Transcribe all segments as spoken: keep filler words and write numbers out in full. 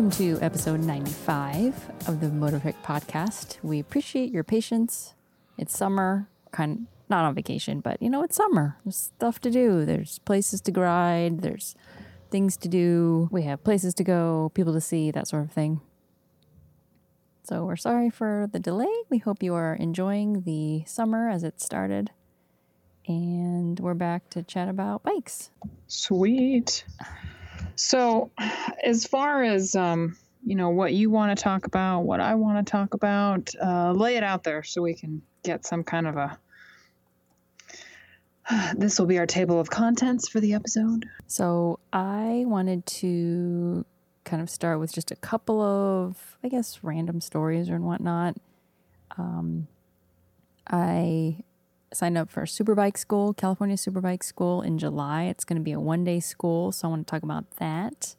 Welcome to episode ninety-five of the Motobick Podcast. We appreciate your patience. It's summer, kind of, not on vacation, but you know, it's summer. There's stuff to do. There's places to ride. There's things to do. We have places to go, people to see, that sort of thing. So we're sorry for the delay. We hope you are enjoying the summer as it started. And we're back to chat about bikes. Sweet. So as far as, um, you know, what you want to talk about, what I want to talk about, uh, lay it out there so we can get some kind of a, uh, this will be our table of contents for the episode. So I wanted to kind of start with just a couple of, I guess, random stories and whatnot. Um, I signed up for Superbike School, California Superbike School in July. It's going to be a one-day school, so I want to talk about that.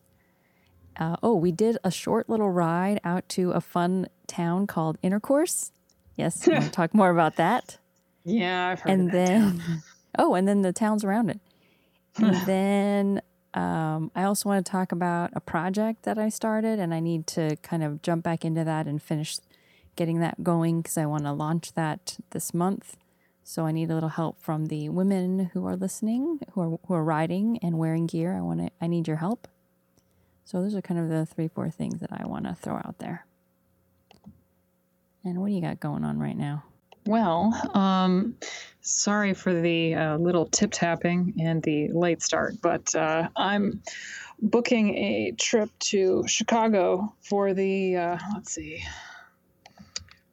Uh, oh, we did a short little ride out to a fun town called Intercourse. Yes, I want to talk more about that. Yeah, I've heard and of that then, town. Oh, and then the towns around it. And then um, I also want to talk about a project that I started, and I need to kind of jump back into that and finish getting that going because I want to launch that this month. So I need a little help from the women who are listening, who are who are riding and wearing gear. I want to. I need your help. So those are kind of the three, four things that I want to throw out there. And what do you got going on right now? Well, um, sorry for the uh, little tip tapping and the late start, but uh, I'm booking a trip to Chicago for the uh, let's see.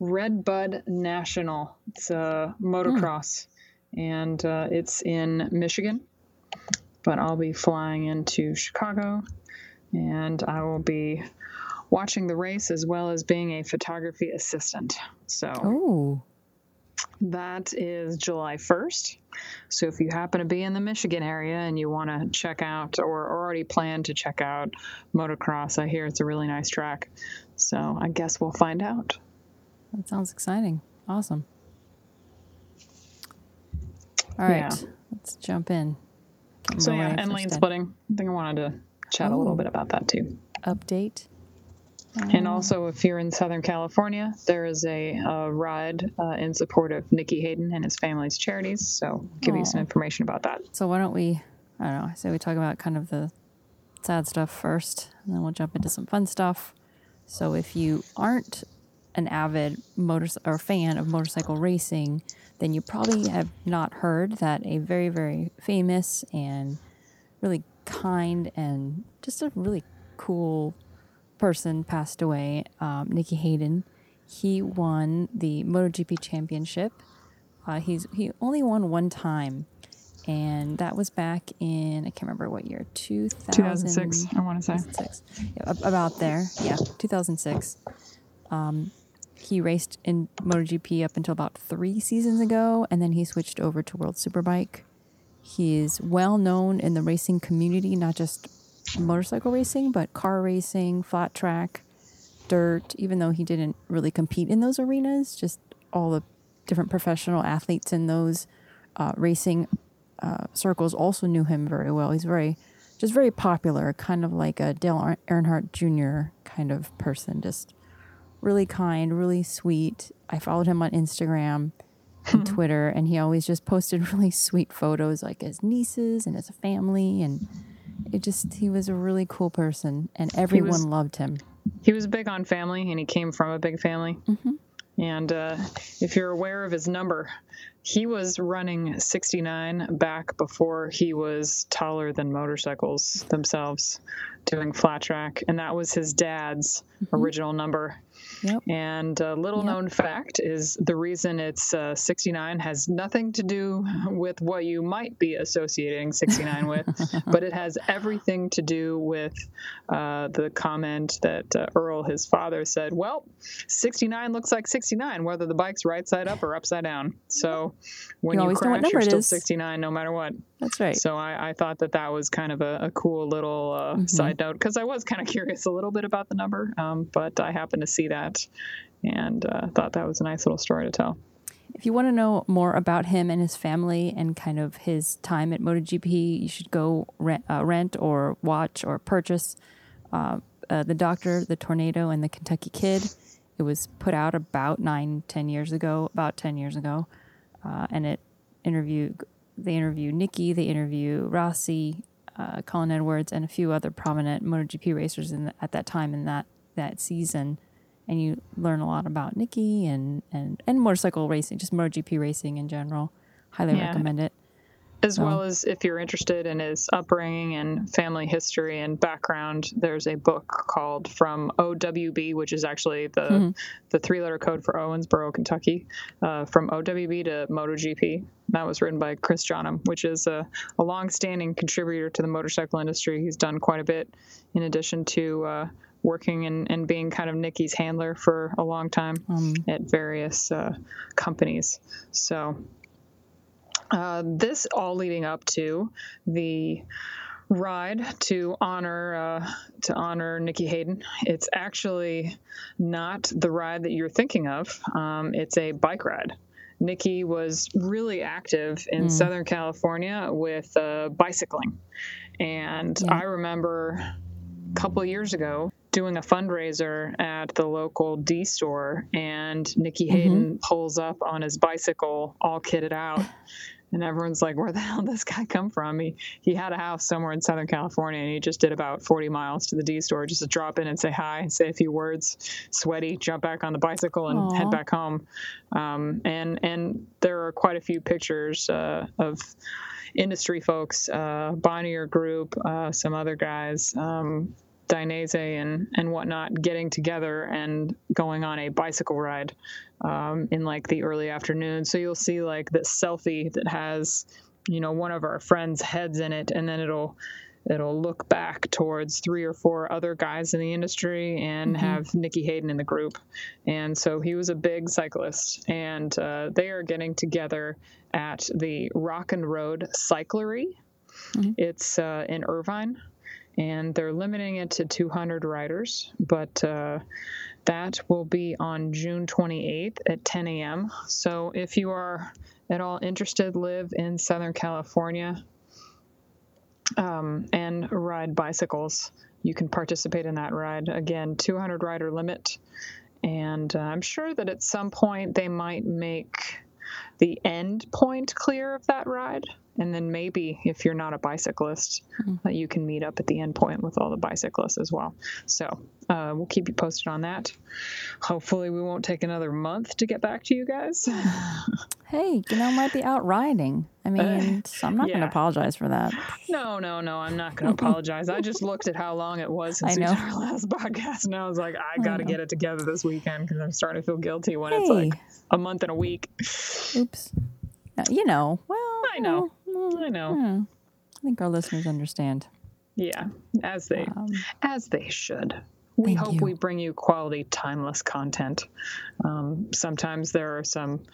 Red Bud National. It's a motocross, mm. and uh, it's in Michigan. But I'll be flying into Chicago, and I will be watching the race as well as being a photography assistant. So Ooh. That is July first. So if you happen to be in the Michigan area and you want to check out or already plan to check out motocross, I hear it's a really nice track. So I guess we'll find out. That sounds exciting. Awesome. All right. Yeah. Let's jump in. Get so, yeah, and lane splitting. I think I wanted to chat oh. a little bit about that, too. Update. Um, and also, if you're in Southern California, there is a, a ride uh, in support of Nicky Hayden and his family's charities. So, give oh. you some information about that. So, why don't we, I don't know, I say we talk about kind of the sad stuff first, and then we'll jump into some fun stuff. So, if you aren't an avid motor or fan of motorcycle racing, then you probably have not heard that a very, very famous and really kind and just a really cool person passed away, um, Nicky Hayden. He won the MotoGP championship. Uh, he's he only won one time, and that was back in, I can't remember what year, two thousand six, I want to say. two thousand six. Yeah, about there, yeah, two thousand six. Um, he raced in MotoGP up until about three seasons ago, and then he switched over to World Superbike. He is well known in the racing community, not just motorcycle racing, but car racing, flat track, dirt, even though he didn't really compete in those arenas, just all the different professional athletes in those uh, racing uh, circles also knew him very well. He's very, just very popular, kind of like a Dale Earnhardt Junior kind of person, just really kind, really sweet. I followed him on Instagram and Twitter, and he always just posted really sweet photos, like his nieces and his family, and it just, he was a really cool person, and everyone was, loved him. He was big on family, and he came from a big family. Mm-hmm. And uh, if you're aware of his number, he was running sixty-nine back before he was taller than motorcycles themselves, doing flat track. And that was his dad's mm-hmm. original number. Yep. And a little yep. known fact is the reason it's uh, sixty-nine has nothing to do with what you might be associating sixty-nine with, but it has everything to do with uh, the comment that uh, Earl, his father, said, well, sixty-nine looks like sixty-nine, whether the bike's right side up or upside down. So when you, you crash, you're still is. sixty-nine no matter what. That's right. So I, I thought that that was kind of a, a cool little uh, mm-hmm. side note, because I was kind of curious a little bit about the number, um, but I happened to see that and uh, thought that was a nice little story to tell. If you want to know more about him and his family and kind of his time at MotoGP, you should go rent, uh, rent or watch or purchase uh, uh, The Doctor, The Tornado, and The Kentucky Kid. It was put out about nine, ten years ago, about ten years ago. Uh, and it interviewed, they interview Nicky, they interview Rossi, uh, Colin Edwards, and a few other prominent MotoGP racers in the, at that time in that, that season. And you learn a lot about Nicky and, and, and motorcycle racing, just MotoGP racing in general. Highly yeah. recommend it. As so. well as if you're interested in his upbringing and family history and background, there's a book called From O W B, which is actually the mm-hmm. the three-letter code for Owensboro, Kentucky, uh, From O W B to MotoGP. That was written by Chris Jonum, which is a, a long-standing contributor to the motorcycle industry. He's done quite a bit in addition to uh, working and, and being kind of Nicky's handler for a long time um. at various uh, companies. So... Uh, this all leading up to the ride to honor uh, to honor Nicky Hayden. It's actually not the ride that you're thinking of. Um, it's a bike ride. Nicky was really active in mm. Southern California with uh, bicycling, and yeah. I remember a couple years ago doing a fundraiser at the local D store, and Nicky Hayden mm-hmm. pulls up on his bicycle all kitted out. And everyone's like, where the hell did this guy come from? He he had a house somewhere in Southern California, and he just did about forty miles to the D store just to drop in and say hi, say a few words, sweaty, jump back on the bicycle, and Aww. head back home. Um, and and there are quite a few pictures uh, of industry folks, uh, Bonnier Group, uh, some other guys, um, Dainese and, and whatnot, getting together and going on a bicycle ride um, in like the early afternoon. So you'll see like this selfie that has, you know, one of our friends' heads in it, and then it'll it'll look back towards three or four other guys in the industry and mm-hmm. have Nicky Hayden in the group. And so he was a big cyclist, and uh, they are getting together at the Rock and Road Cyclery. Mm-hmm. It's uh, in Irvine. And they're limiting it to two hundred riders, but uh, that will be on June twenty-eighth at ten a.m. So if you are at all interested, live in Southern California um, and ride bicycles, you can participate in that ride. Again, two hundred rider limit. And uh, I'm sure that at some point they might make the end point clear of that ride. And then maybe if you're not a bicyclist, mm-hmm. you can meet up at the end point with all the bicyclists as well. So uh, we'll keep you posted on that. Hopefully we won't take another month to get back to you guys. Hey, you know, might be out riding. I mean, uh, I'm not yeah. going to apologize for that. No, no, no, I'm not going to apologize. I just looked at how long it was since we did our last podcast, and I was like, I got to get it together this weekend because I'm starting to feel guilty when hey. it's like a month and a week. Oops. Uh, you know, well. I know. I know. Hmm. I think our listeners understand. Yeah, as they um, as they should. We hope you. we bring you quality, timeless content. Um, sometimes there are some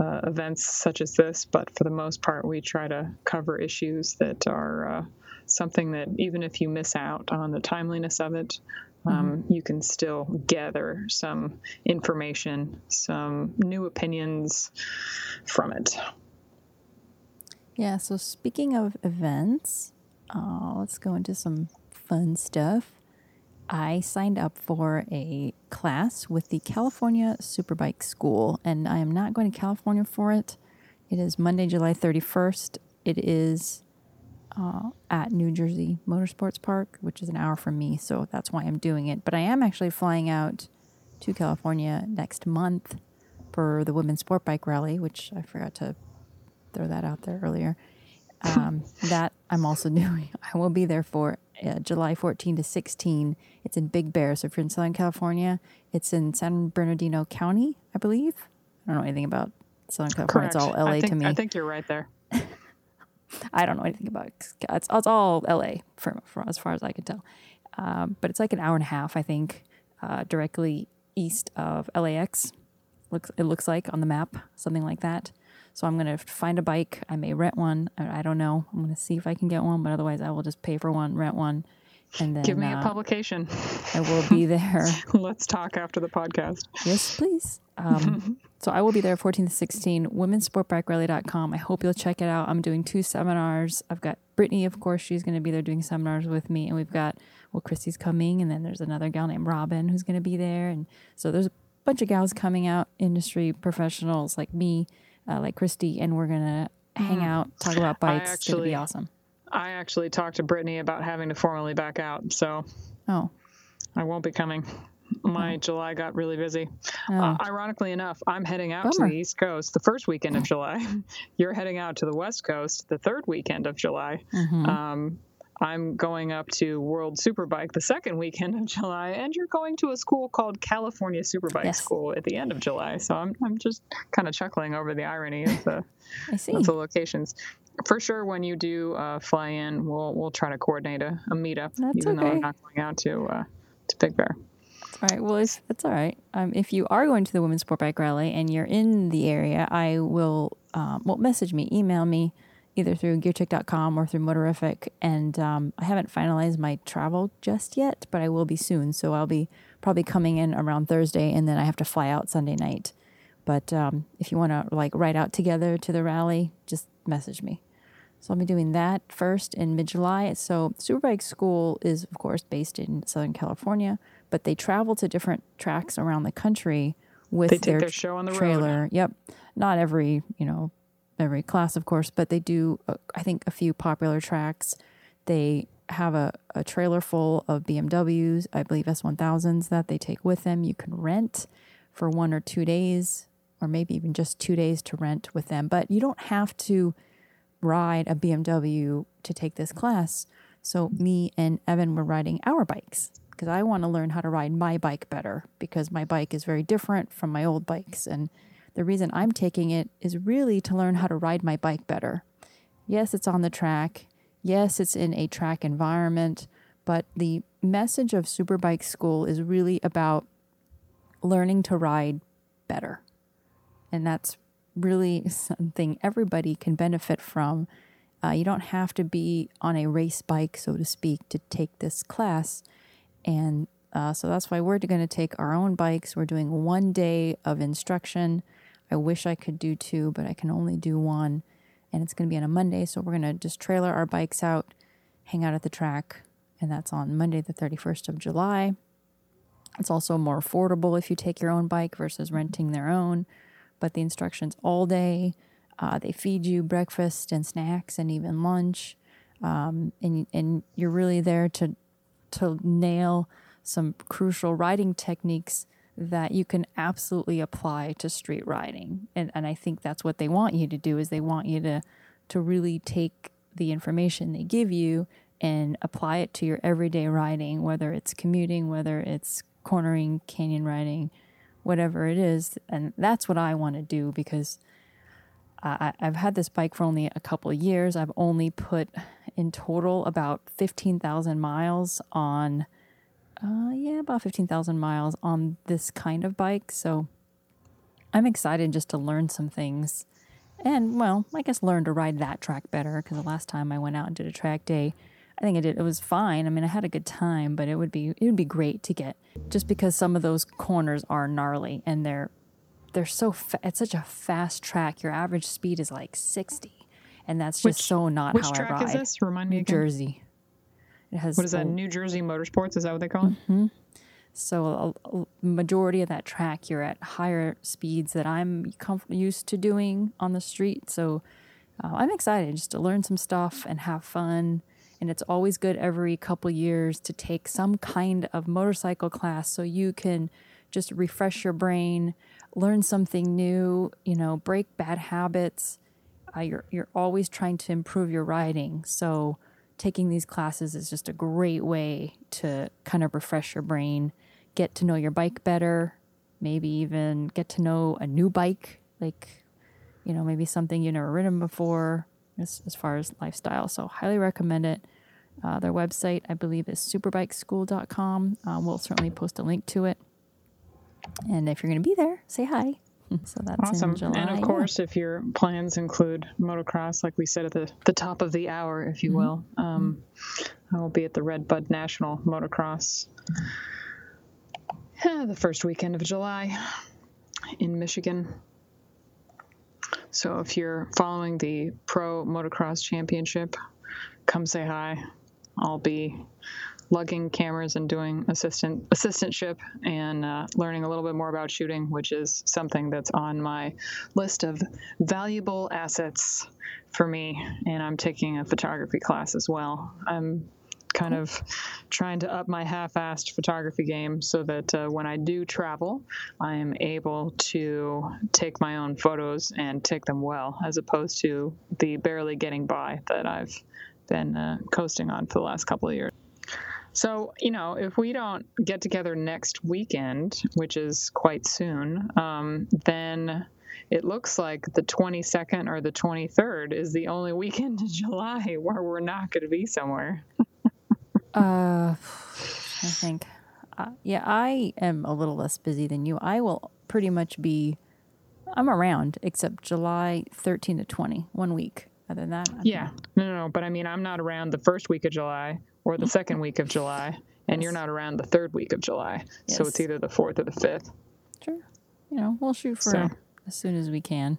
uh, events such as this, but for the most part, we try to cover issues that are uh, something that even if you miss out on the timeliness of it, um, mm-hmm. you can still gather some information, some new opinions from it. Yeah, so speaking of events, uh, let's go into some fun stuff. I signed up for a class with the California Superbike School, and I am not going to California for it. It is Monday, July thirty-first. It is uh, at New Jersey Motorsports Park, which is an hour from me, so that's why I'm doing it. But I am actually flying out to California next month for the Women's Sport Bike Rally, which I forgot to throw that out there earlier. Um, that I'm also doing. I will be there for uh, July fourteenth to sixteenth. It's in Big Bear. So if you're in Southern California, it's in San Bernardino County, I believe. I don't know anything about Southern California. Correct. It's all L A I think, to me. I think you're right there. I don't know anything about it's, it's all L A for, for as far as I can tell. Um, but it's like an hour and a half, I think, uh, directly east of L A X. Looks it looks like on the map, something like that. So I'm going to find a bike. I may rent one. I don't know. I'm going to see if I can get one, but otherwise I will just pay for one, rent one, And then, give me uh, a publication. I will be there. Let's talk after the podcast. Yes, please. Um, so I will be there fourteen to sixteen, women's sport bike rally dot com. I hope you'll check it out. I'm doing two seminars. I've got Brittany, of course. She's going to be there doing seminars with me. And we've got, well, Christy's coming. And then there's another gal named Robin who's going to be there. And so there's a bunch of gals coming out, industry professionals like me, uh, like Christy. And we're going to hang out, talk about bikes. Actually, it's going to be awesome. I actually talked to Brittany about having to formally back out, so oh, I won't be coming. My oh. July got really busy. Oh. Uh, ironically enough, I'm heading out Bummer. to the East Coast the first weekend of July. You're heading out to the West Coast the third weekend of July. Mm-hmm. Um, I'm going up to World Superbike the second weekend of July, and you're going to a school called California Superbike yes. School at the end of July. So I'm I'm just kind of chuckling over the irony of the, I see. of the locations. For sure, when you do uh, fly in, we'll we'll try to coordinate a, a meetup, that's even okay. though I'm not going out to uh, to Big Bear. All right. Well, it's, that's all right. Um, if you are going to the Women's Sport Bike Rally and you're in the area, I will um, well, message me, email me, either through gear check dot com or through Motorific. And um, I haven't finalized my travel just yet, but I will be soon. So I'll be probably coming in around Thursday, and then I have to fly out Sunday night. But um, if you want to like ride out together to the rally, just message me. So I'll be doing that first in mid-July. So Superbike School is, of course, based in Southern California, but they travel to different tracks around the country with they take their, their show on the trailer. Road. Yep. Not every, you know, every class, of course, but they do, uh, I think, a few popular tracks. They have a, a trailer full of B M Ws, I believe S one thousands, that they take with them. You can rent for one or two days, or maybe even just two days to rent with them. But you don't have to ride a B M W to take this class. So me and Evan were riding our bikes because I want to learn how to ride my bike better, because my bike is very different from my old bikes. And the reason I'm taking it is really to learn how to ride my bike better. Yes, it's on the track. Yes, it's in a track environment. But the message of Superbike School is really about learning to ride better. And that's really something everybody can benefit from. Uh, you don't have to be on a race bike, so to speak, to take this class. And uh, so that's why we're going to take our own bikes. We're doing one day of instruction. I wish I could do two, but I can only do one. And it's going to be on a Monday, so we're going to just trailer our bikes out, hang out at the track, and that's on Monday the thirty-first of July. It's also more affordable if you take your own bike versus renting their own. But the instruction's all day. Uh, they feed you breakfast and snacks and even lunch. Um, and and you're really there to to nail some crucial riding techniques that you can absolutely apply to street riding. And and I think that's what they want you to do, is they want you to to really take the information they give you and apply it to your everyday riding, whether it's commuting, whether it's cornering, canyon riding, whatever it is. And that's what I want to do, because uh, I've had this bike for only a couple of years. I've only put in total about fifteen thousand miles on, uh, yeah, about fifteen thousand miles on this kind of bike. So I'm excited just to learn some things and, well, I guess learn to ride that track better, because the last time I went out and did a track day, I think I did. It was fine. I mean, I had a good time, but it would be it would be great to get, just because some of those corners are gnarly, and they're they're so fa- it's such a fast track. Your average speed is like sixty, and that's just which, so not how I ride. Which track is this? Remind me again. New Jersey. It has what is that? A, New Jersey Motorsports? Is that what they call it? Mm-hmm. So a, a majority of that track, you're at higher speeds that I'm com- used to doing on the street. So uh, I'm excited just to learn some stuff and have fun. And it's always good every couple years to take some kind of motorcycle class so you can just refresh your brain, learn something new, you know, break bad habits. Uh, you're, you're always trying to improve your riding. So taking these classes is just a great way to kind of refresh your brain, get to know your bike better, maybe even get to know a new bike, like, you know, maybe something you've never ridden before. As, as far as lifestyle. So highly recommend it. Uh, their website, I believe, is superbike school dot com. Uh, we'll certainly post a link to it. And if you're going to be there, say hi. So that's awesome. In July. And of course, yeah. if your plans include motocross, like we said at the, the top of the hour, if you mm-hmm. will, um, I will be at the Red Bud National Motocross uh, the first weekend of July in Michigan. So if you're following the Pro Motocross Championship, come say hi. I'll be lugging cameras and doing assistant assistantship and uh, learning a little bit more about shooting, which is something that's on my list of valuable assets for me. And I'm taking a photography class as well. I'm kind of trying to up my half-assed photography game so that uh, when I do travel, I am able to take my own photos and take them well, as opposed to the barely getting by that I've been uh, coasting on for the last couple of years. So, you know, if we don't get together next weekend, which is quite soon, um, then it looks like the twenty-second or the twenty-third is the only weekend in July where we're not going to be somewhere. Uh, I think, uh, yeah, I am a little less busy than you. I will pretty much be, I'm around except July thirteenth to twentieth, one week. Other than that, I'm yeah, not. no, no, no. But I mean, I'm not around the first week of July or the second week of July, and yes. you're not around the third week of July. Yes. So it's either the fourth or the fifth. Sure. You know, we'll shoot for so, as soon as we can.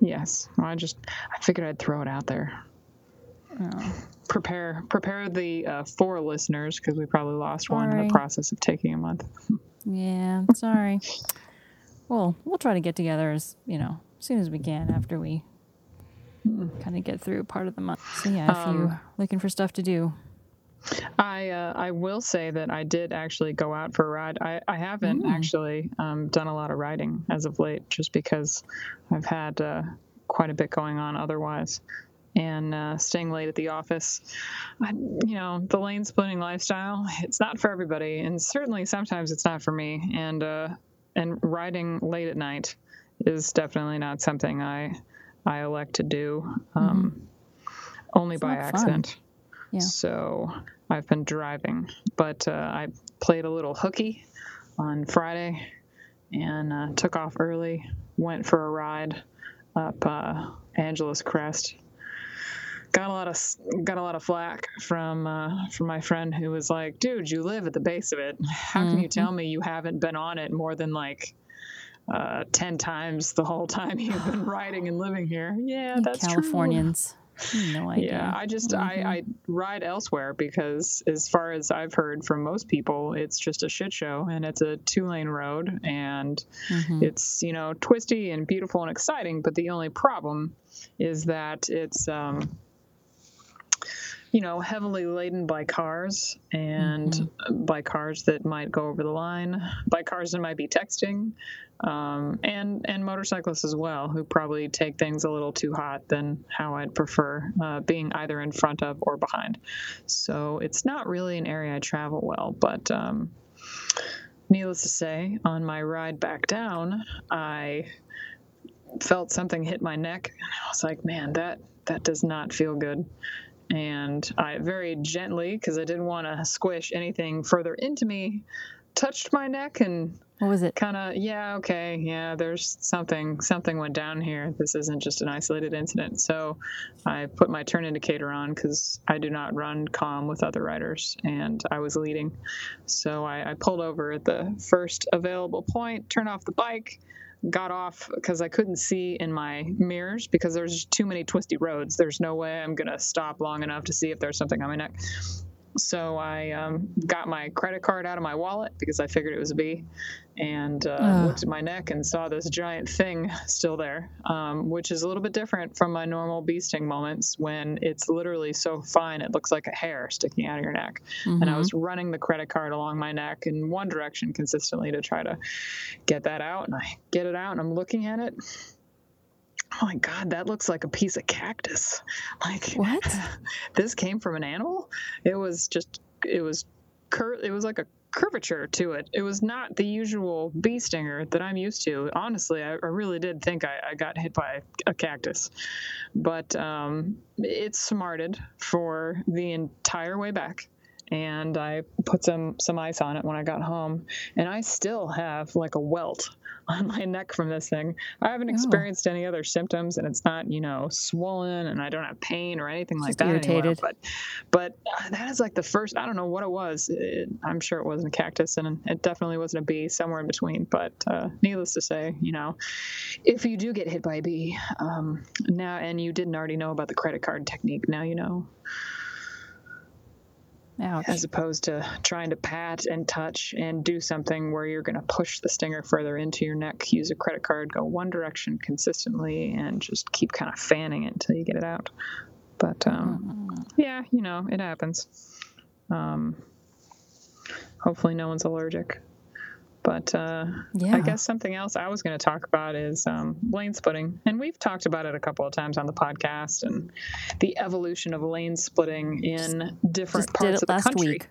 Yes. Well, I just, I figured I'd throw it out there. Oh. Prepare, prepare the uh, four listeners, because we probably lost sorry. one in the process of taking a month. Yeah, sorry. Well, we'll try to get together as, you know, as soon as we can after we kind of get through part of the month. So yeah, if um, you're looking for stuff to do. I uh, I will say that I did actually go out for a ride. I, I haven't mm. actually um, done a lot of riding as of late, just because I've had uh, quite a bit going on otherwise. And uh, staying late at the office, I, you know, the lane splitting lifestyle, it's not for everybody. And certainly sometimes it's not for me. And, uh, and riding late at night is definitely not something I... I elect to do um, mm-hmm. only it's by accident. Yeah. So I've been driving, but uh, I played a little hooky on Friday and uh, took off early, went for a ride up uh, Angeles Crest. Got a lot of got a lot of flack from uh, from my friend who was like, "Dude, you live at the base of it. How mm-hmm. can you tell me you haven't been on it more than like Uh, ten times the whole time you've been riding and living here?" Yeah, that's Californians. True. Californians. No idea. Yeah, I just, mm-hmm. I, I ride elsewhere because as far as I've heard from most people, it's just a shit show and it's a two-lane road and mm-hmm. it's, you know, twisty and beautiful and exciting. But the only problem is that it's, um, you know, heavily laden by cars and mm-hmm. by cars that might go over the line, by cars that might be texting, um, and, and motorcyclists as well, who probably take things a little too hot than how I'd prefer uh, being either in front of or behind. So it's not really an area I travel well, but um, needless to say, on my ride back down, I felt something hit my neck. And I was like, man, that, that does not feel good. And I very gently, because I didn't want to squish anything further into me, touched my neck and what was it? Kind of, yeah, okay, yeah, there's something, something went down here. This isn't just an isolated incident. So I put my turn indicator on because I do not run calm with other riders, and I was leading. So I, I pulled over at the first available point, turned off the bike, got off because I couldn't see in my mirrors because there's too many twisty roads. There's no way I'm going to stop long enough to see if there's something on my neck. So I um, got my credit card out of my wallet because I figured it was a bee and uh, uh. looked at my neck and saw this giant thing still there, um, which is a little bit different from my normal bee sting moments when it's literally so fine it looks like a hair sticking out of your neck. Mm-hmm. And I was running the credit card along my neck in one direction consistently to try to get that out. And I get it out and I'm looking at it. Oh my God, that looks like a piece of cactus. Like, what? This came from an animal? It was just, it was, cur- it was like a curvature to it. It was not the usual bee stinger that I'm used to. Honestly, I, I really did think I, I got hit by a cactus. But um, it smarted for the entire way back. and I put some, some ice on it when I got home, and I still have like a welt on my neck from this thing. I haven't experienced oh. any other symptoms, and it's not, you know, swollen, and I don't have pain or anything like Just that irritated. Anymore. But, but that is like the first, I don't know what it was. It, I'm sure it wasn't a cactus, and it definitely wasn't a bee, somewhere in between. But uh, needless to say, you know, if you do get hit by a bee, um, now, and you didn't already know about the credit card technique, now you know. Ouch. As opposed to trying to pat and touch and do something where you're going to push the stinger further into your neck, use a credit card, go one direction consistently, and just keep kind of fanning it until you get it out. But, um, mm. yeah, you know, it happens. Um, hopefully no one's allergic. But uh, yeah. I guess something else I was going to talk about is um, lane splitting. And we've talked about it a couple of times on the podcast, and the evolution of lane splitting in different just, just parts did it of the last country. Week.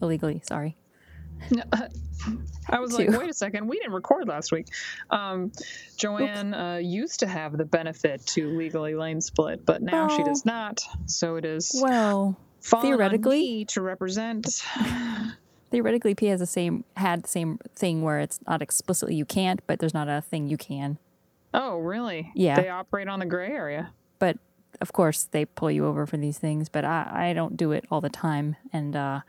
Illegally, sorry. No, uh, I was like, wait a second, we didn't record last week. Um, Joanne uh, used to have the benefit to legally lane split, but now well, she does not. So it is well, theoretically on me to represent... Theoretically, P has the same had the same thing where it's not explicitly you can't, but there's not a thing you can. Oh, really? Yeah. They operate on the gray area. But, of course, they pull you over for these things, but I, I don't do it all the time. And uh,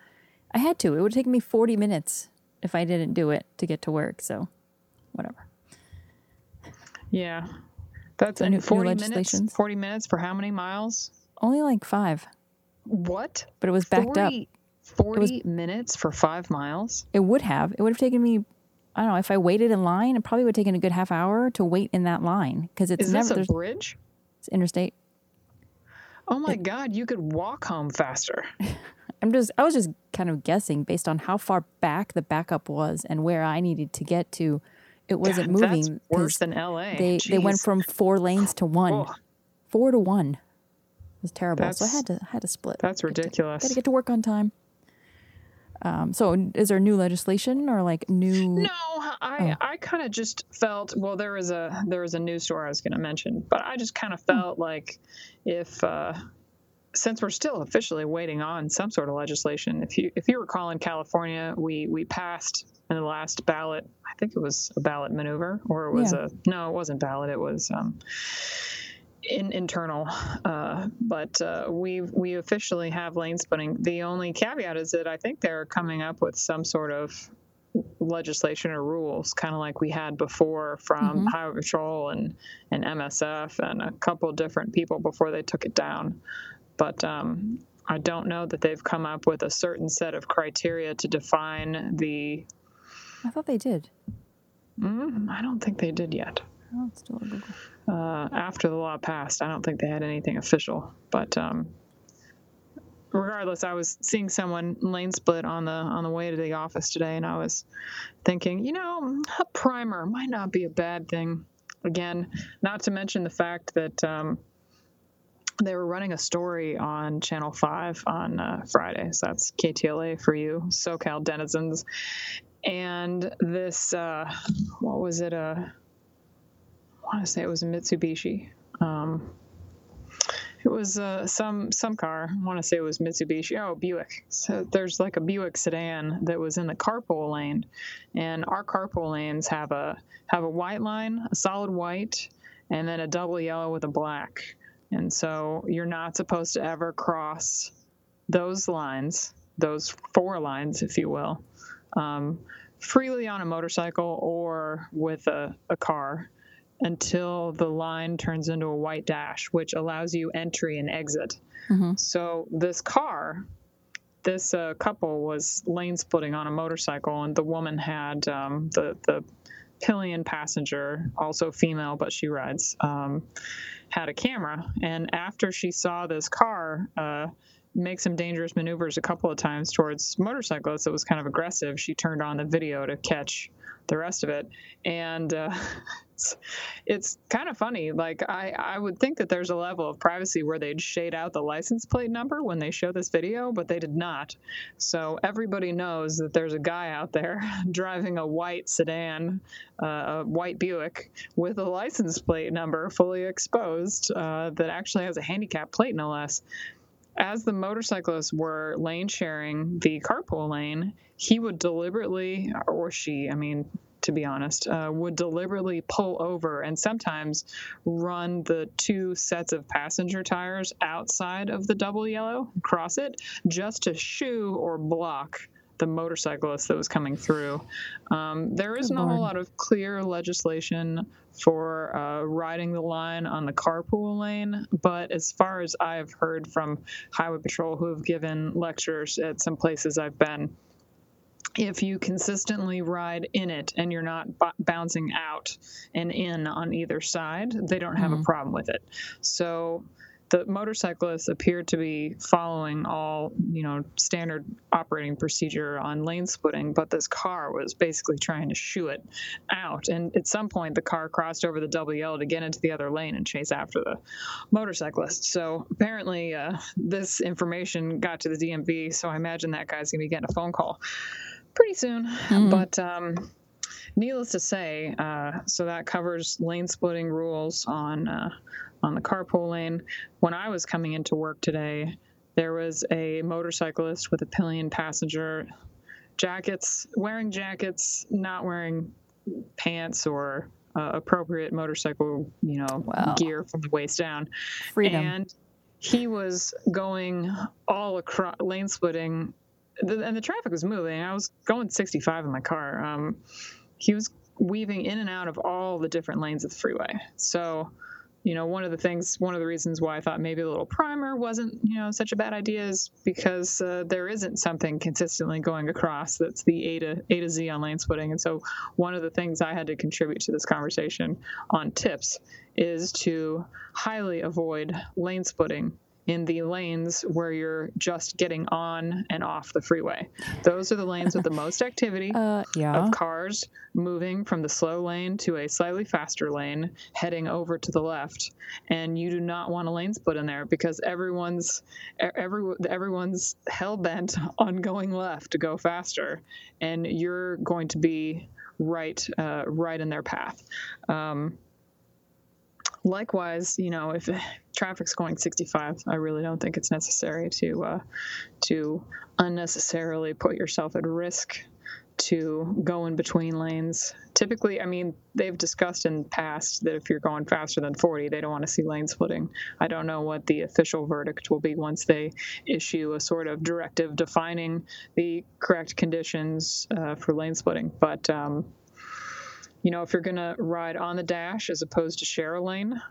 I had to. It would take me forty minutes if I didn't do it to get to work. So, whatever. Yeah. That's so new, forty new minutes. forty minutes for how many miles? Only like five. What? But it was backed forty up. forty was, minutes for five miles? It would have. It would have taken me, I don't know, if I waited in line, it probably would have taken a good half hour to wait in that line. Because it's Is never, this a bridge? It's interstate. Oh my it, God, you could walk home faster. I'm just, I was just kind of guessing based on how far back the backup was and where I needed to get to. It wasn't God, moving. That's worse than L A. They, they went from four lanes to one. Oh. Four to one. It was terrible. That's, so I had to, I had to split. That's ridiculous. Got to get to work on time. Um, so is there new legislation or like new? No, I, oh. I kind of just felt, well, there was a, there was a news story I was going to mention, but I just kind of felt mm. like if, uh, since we're still officially waiting on some sort of legislation, if you, if you recall in California, we, we passed in the last ballot, I think it was a ballot maneuver or it was yeah. a, no, it wasn't ballot. It was, um, In, internal, uh, but uh, we we officially have lane splitting. The only caveat is that I think they're coming up with some sort of legislation or rules, kind of like we had before from mm-hmm. Highway Patrol and, and M S F and a couple different people before they took it down. But um, I don't know that they've come up with a certain set of criteria to define the... I thought they did. Mm, I don't think they did yet. Oh, it's still illegal. Uh, after the law passed, I don't think they had anything official. But um, regardless, I was seeing someone lane split on the on the way to the office today, and I was thinking, you know, a primer might not be a bad thing. Again, not to mention the fact that um, they were running a story on Channel five on uh, Friday. So that's K T L A for you, SoCal denizens. And this, uh, what was it, uh, I want to say it was a Mitsubishi. Um, it was uh, some some car. I want to say it was Mitsubishi. Oh, Buick. So there's like a Buick sedan that was in the carpool lane, and our carpool lanes have a have a white line, a solid white, and then a double yellow with a black. And so you're not supposed to ever cross those lines, those four lines, if you will, um, freely on a motorcycle or with a, a car, until the line turns into a white dash, which allows you entry and exit. Mm-hmm. So this car, this uh, couple was lane splitting on a motorcycle, and the woman had um, the the pillion passenger, also female, but she rides, um, had a camera. And after she saw this car uh, make some dangerous maneuvers a couple of times towards motorcyclists, it was kind of aggressive. She turned on the video to catch the rest of it. And uh, it's, it's kind of funny. Like, I, I would think that there's a level of privacy where they'd shade out the license plate number when they show this video, but they did not. So everybody knows that there's a guy out there driving a white sedan, uh, a white Buick, with a license plate number fully exposed uh, that actually has a handicap plate, no less. as the motorcyclists were lane sharing the carpool lane, he would deliberately, or she, I mean, to be honest, uh, would deliberately pull over and sometimes run the two sets of passenger tires outside of the double yellow, cross it, just to shoo or block the motorcyclist that was coming through. Um, there isn't a whole lot of clear legislation for uh, riding the line on the carpool lane, but as far as I've heard from Highway Patrol who have given lectures at some places I've been, if you consistently ride in it and you're not b- bouncing out and in on either side, they don't have mm-hmm. a problem with it. So the motorcyclists appeared to be following all, you know, standard operating procedure on lane splitting, but this car was basically trying to shoo it out. And at some point, the car crossed over the double yellow to get into the other lane and chase after the motorcyclist. So apparently uh, this information got to the D M V, so I imagine that guy's going to be getting a phone call pretty soon. Mm-hmm. But um, needless to say, uh, so that covers lane splitting rules on uh, on the carpool lane. When I was coming into work today, there was a motorcyclist with a pillion passenger, jackets, wearing jackets, not wearing pants or uh, appropriate motorcycle, you know, wow. gear from the waist down. Freedom. And he was going all across lane splitting. And the traffic was moving. I was going sixty-five in my car. Um, he was weaving in and out of all the different lanes of the freeway. So, you know, one of the things, one of the reasons why I thought maybe a little primer wasn't, you know, such a bad idea is because uh, there isn't something consistently going across that's the A to A to Z on lane splitting. And so one of the things I had to contribute to this conversation on tips is to highly avoid lane splitting in the lanes where you're just getting on and off the freeway. Those are the lanes with the most activity uh, yeah. of cars moving from the slow lane to a slightly faster lane, heading over to the left. And you do not want a lane split in there because everyone's every, everyone's hell-bent on going left to go faster. And you're going to be right, uh, right in their path. Um, Likewise, you know, if traffic's going sixty-five, I really don't think it's necessary to uh, to unnecessarily put yourself at risk to go in between lanes. Typically, I mean, they've discussed in the past that if you're going faster than forty, they don't want to see lane splitting. I don't know what the official verdict will be once they issue a sort of directive defining the correct conditions uh, for lane splitting, but um you know, if you're going to ride on the dash as opposed to share a lane,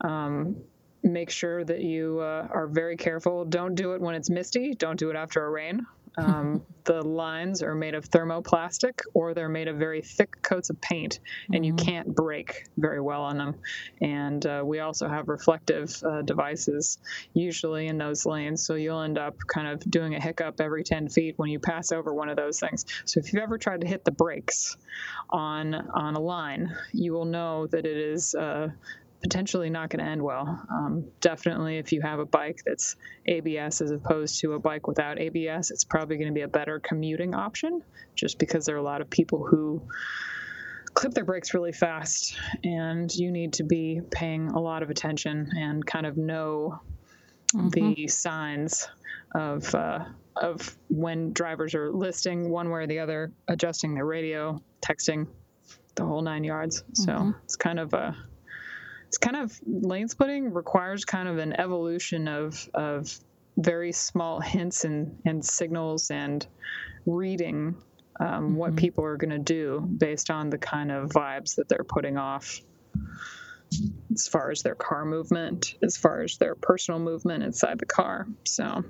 um, make sure that you uh, are very careful. Don't do it when it's misty. Don't do it after a rain. Um, the lines are made of thermoplastic or they're made of very thick coats of paint, and you can't brake very well on them. And uh, we also have reflective uh, devices usually in those lanes, so you'll end up kind of doing a hiccup every ten feet when you pass over one of those things. So if you've ever tried to hit the brakes on, on a line, you will know that it is uh, potentially not going to end well. Um, definitely if you have a bike that's A B S as opposed to a bike without A B S, it's probably going to be a better commuting option just because there are a lot of people who clip their brakes really fast, and you need to be paying a lot of attention and kind of know mm-hmm. the signs of uh, of when drivers are listing one way or the other, adjusting their radio, texting, the whole nine yards. So mm-hmm. it's kind of a It's kind of lane splitting requires kind of an evolution of of very small hints and, and signals and reading um, mm-hmm. what people are going to do based on the kind of vibes that they're putting off as far as their car movement, as far as their personal movement inside the car. So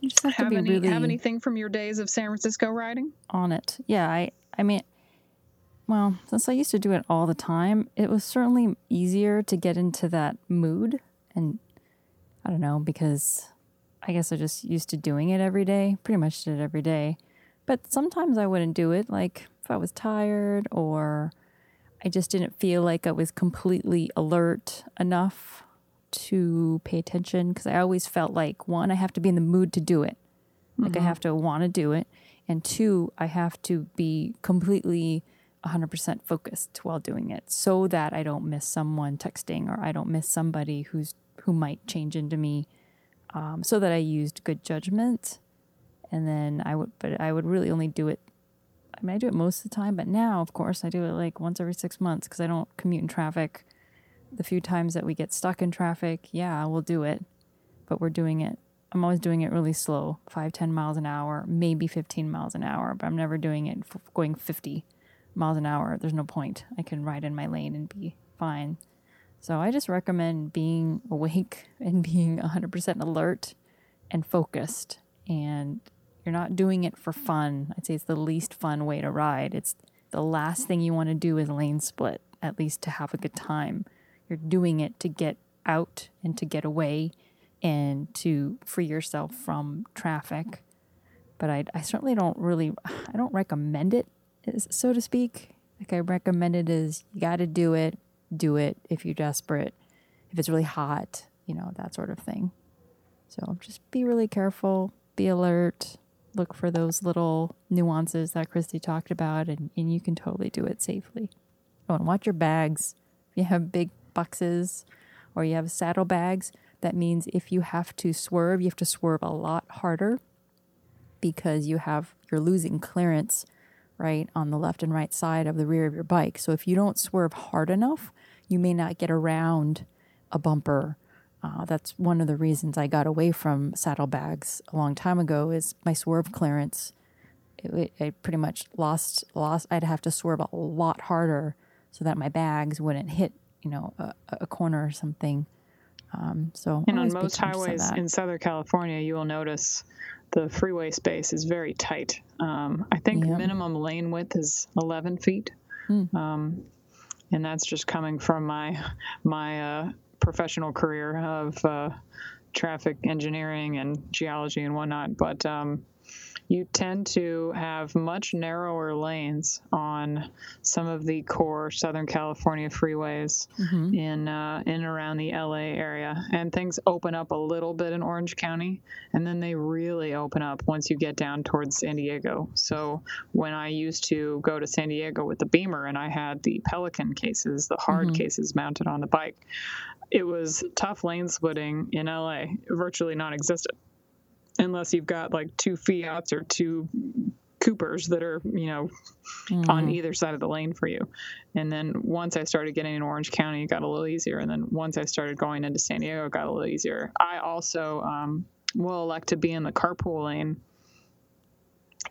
you just have, have, to be any, really have anything from your days of San Francisco riding? On it. Yeah, I, I mean... Well, since I used to do it all the time, it was certainly easier to get into that mood. And I don't know, because I guess I just used to doing it every day, pretty much did it every day. But sometimes I wouldn't do it, like if I was tired or I just didn't feel like I was completely alert enough to pay attention. Because I always felt like, one, I have to be in the mood to do it. Like mm-hmm. I have to want to do it. And two, I have to be completely one hundred percent focused while doing it so that I don't miss someone texting or I don't miss somebody who's who might change into me um, so that I used good judgment. And then I would, but I would really only do it. I mean, I do it most of the time, but now, of course, I do it like once every six months because I don't commute in traffic. The few times that we get stuck in traffic, yeah, we'll do it, but we're doing it. I'm always doing it really slow, five, ten miles an hour, maybe fifteen miles an hour, but I'm never doing it f- going fifty miles an hour. There's no point. I can ride in my lane and be fine. So I just recommend being awake and being one hundred percent alert and focused. And you're not doing it for fun. I'd say it's the least fun way to ride. It's the last thing you want to do is lane split, at least to have a good time. You're doing it to get out and to get away and to free yourself from traffic. But I, I certainly don't really, I don't recommend it, so to speak. Like I recommend it is you got to do it, do it if you're desperate, if it's really hot, you know, that sort of thing. So just be really careful, be alert, look for those little nuances that Christy talked about, and, and you can totally do it safely. Oh, and watch your bags. If you have big boxes or you have saddlebags, that means if you have to swerve, you have to swerve a lot harder because you have, you're losing clearance, right, on the left and right side of the rear of your bike. So if you don't swerve hard enough, you may not get around a bumper. Uh, that's one of the reasons I got away from saddlebags a long time ago is my swerve clearance. It, it, I pretty much lost, lost. I'd have to swerve a lot harder so that my bags wouldn't hit, you know, a, a corner or something. Um, so and on most highways in Southern California, you will notice the freeway space is very tight. Um, I think yeah. minimum lane width is eleven feet. Mm. Um, and that's just coming from my, my, uh, professional career of, uh, traffic engineering and geology and whatnot. But, um, you tend to have much narrower lanes on some of the core Southern California freeways mm-hmm. in uh, in and around the L A area. And things open up a little bit in Orange County, and then they really open up once you get down towards San Diego. So when I used to go to San Diego with the Beamer and I had the Pelican cases, the hard mm-hmm. cases mounted on the bike, it was tough lane splitting in L A, virtually non-existent. Unless you've got like two Fiats or two Coopers that are, you know, mm. on either side of the lane for you. And then once I started getting in Orange County, it got a little easier. And then once I started going into San Diego, it got a little easier. I also um, will elect to be in the carpool lane,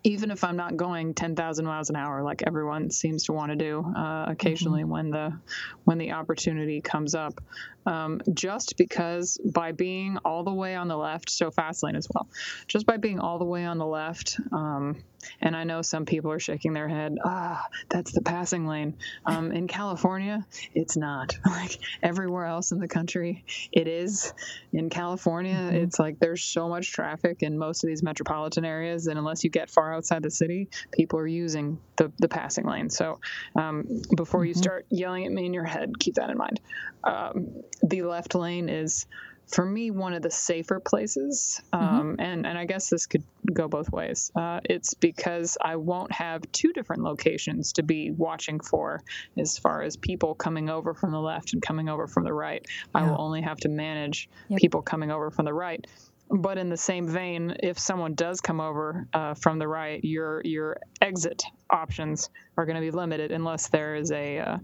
even if I'm not going ten thousand miles an hour, like everyone seems to want to do uh, occasionally mm-hmm. when the when the opportunity comes up, um, just because by being all the way on the left, so fast lane as well, just by being all the way on the left, um, and I know some people are shaking their head, ah, that's the passing lane. Um, in California, it's not. Like everywhere else in the country, it is. In California, mm-hmm. it's like there's so much traffic in most of these metropolitan areas, and unless you get far outside the city, people are using the, the passing lane. So um, before mm-hmm. you start yelling at me in your head, keep that in mind. Um, the left lane is, for me, one of the safer places, um, mm-hmm. and, and I guess this could go both ways. Uh, it's because I won't have two different locations to be watching for as far as people coming over from the left and coming over from the right. Yeah. I will only have to manage yep. people coming over from the right. But in the same vein, if someone does come over uh, from the right, your your exit options are going to be limited unless there is a uh,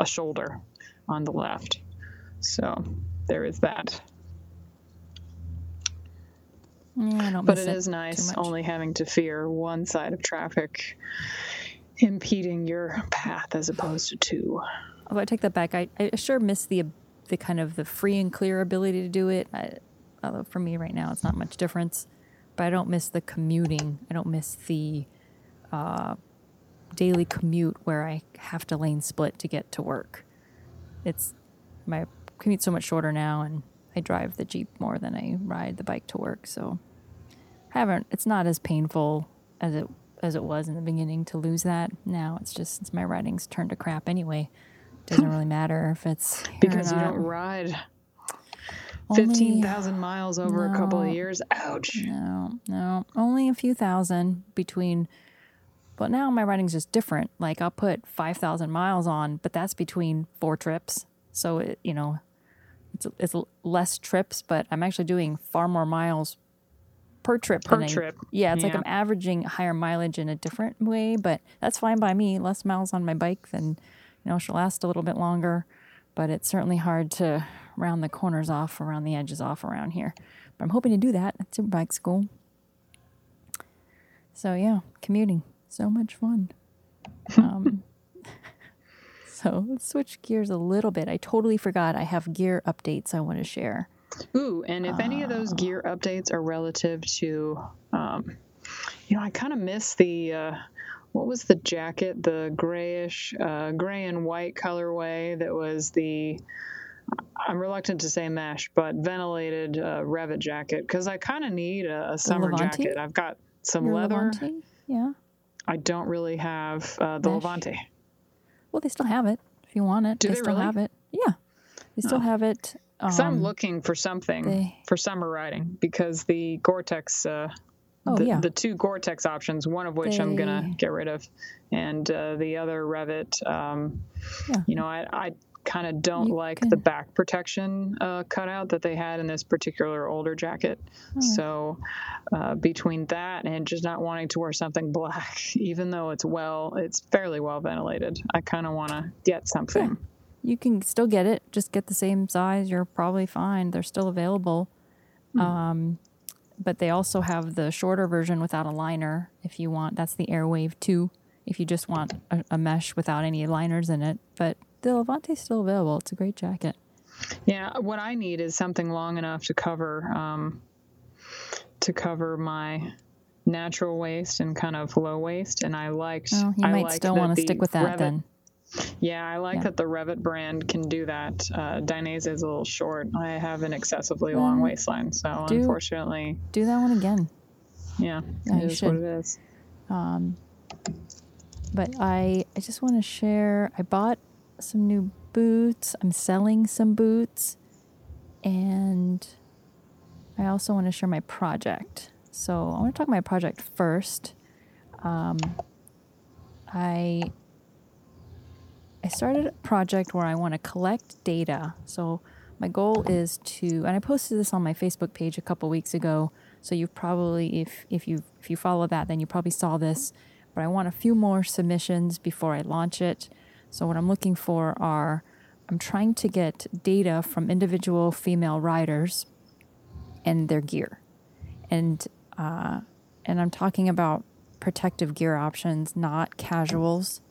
a shoulder on the left. So there is that. Yeah, I don't but it is nice only having to fear one side of traffic impeding your path as opposed to two. Although I take that back. I, I sure miss the the kind of the free and clear ability to do it. I, although for me right now, it's not much difference. But I don't miss the commuting. I don't miss the uh, daily commute where I have to lane split to get to work. It's my commute's so much shorter now, and I drive the Jeep more than I ride the bike to work. So haven't it's not as painful as it as it was in the beginning to lose that. Now it's just since my riding's turned to crap anyway, doesn't really matter if it's because you don't ride fifteen thousand miles over no, a couple of years. Ouch. No, no, only a few thousand between. But now my riding's just different. Like I'll put five thousand miles on, but that's between four trips. So it, you know. it's, it's less trips, but I'm actually doing far more miles per trip. Per trip. I, yeah, it's yeah. like I'm averaging higher mileage in a different way, but that's fine by me. Less miles on my bike, then you know she'll last a little bit longer. But it's certainly hard to round the corners off, around the edges off around here. But I'm hoping to do that at Superbike School. So yeah, commuting, so much fun. Um, so let's switch gears a little bit. I totally forgot I have gear updates I want to share. Ooh, and if uh, any of those gear updates are relative to, um, you know, I kind of miss the, uh, what was the jacket, the grayish, uh, gray and white colorway that was the, I'm reluctant to say mesh, but ventilated uh, Revit jacket, because I kind of need a, a summer Levante? jacket. I've got some Your leather. Levante? Yeah. I don't really have uh, the mesh. Levante. Well, they still have it if you want it. Do they, they still really? have it? Yeah. They still oh. have it. Um, I'm looking for something they... for summer riding, because the Gore-Tex, uh, oh, the, yeah. the two Gore-Tex options, one of which they... I'm going to get rid of, and uh, the other Revit, um, yeah. you know, I, I kind of don't you like can... the back protection uh, cutout that they had in this particular older jacket. Oh. So uh, between that and just not wanting to wear something black, even though it's well, it's fairly well ventilated, I kind of want to get something. Yeah. You can still get it. Just get the same size. You're probably fine. They're still available. Mm. Um, but they also have the shorter version without a liner if you want. That's the Airwave two if you just want a, a mesh without any liners in it. But the Levante's still available. It's a great jacket. Yeah, what I need is something long enough to cover um, to cover my natural waist and kind of low waist. And I liked... Oh, you I might still want to stick with that Revit- then. Yeah, I like yeah. that the Revit brand can do that. Uh, Dainese is a little short. I have an excessively well, long waistline, so do, unfortunately... Do that one again. Yeah, yeah it is should. what it is. Um, but I, I just want to share... I bought some new boots. I'm selling some boots. And I also want to share my project. So I want to talk about my project first. Um, I... I started a project where I want to collect data. So my goal is to, and I posted this on my Facebook page a couple weeks ago. So you've probably, if if you if you follow that, then you probably saw this. But I want a few more submissions before I launch it. So what I'm looking for are, I'm trying to get data from individual female riders and their gear. And uh, and I'm talking about protective gear options, not casuals.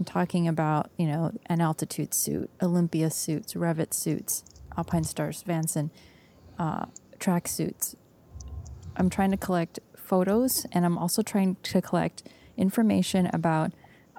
I'm talking about, you know, an altitude suit, Olympia suits, Revit suits, Alpine Stars, Vanson, uh, track suits. I'm trying to collect photos, and I'm also trying to collect information about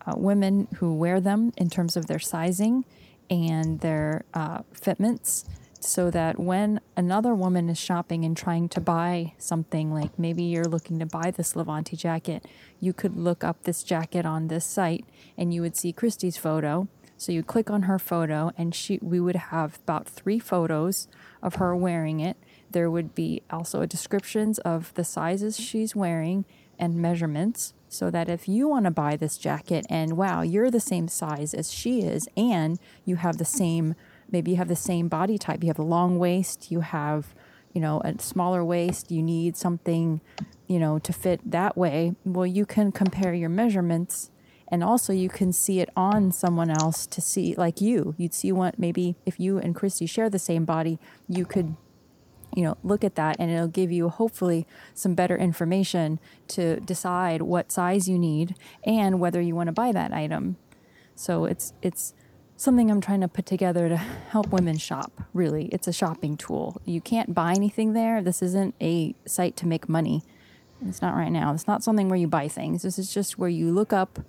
uh, women who wear them in terms of their sizing and their uh, fitments, so that when another woman is shopping and trying to buy something, like maybe you're looking to buy this Levante jacket, you could look up this jacket on this site and you would see Christy's photo. So you click on her photo, and she we would have about three photos of her wearing it. There would be also descriptions of the sizes she's wearing and measurements, so that if you want to buy this jacket and wow, you're the same size as she is, and you have the same Maybe you have the same body type. You have a long waist. You have, you know, a smaller waist. You need something, you know, to fit that way. Well, you can compare your measurements, and also you can see it on someone else to see, like you. You'd see what maybe if you and Christy share the same body, you could, you know, look at that, and it'll give you hopefully some better information to decide what size you need and whether you want to buy that item. So it's it's. something I'm trying to put together to help women shop, really. It's a shopping tool. You can't buy anything there. This isn't a site to make money. It's not right now. It's not something where you buy things. This is just where you look up,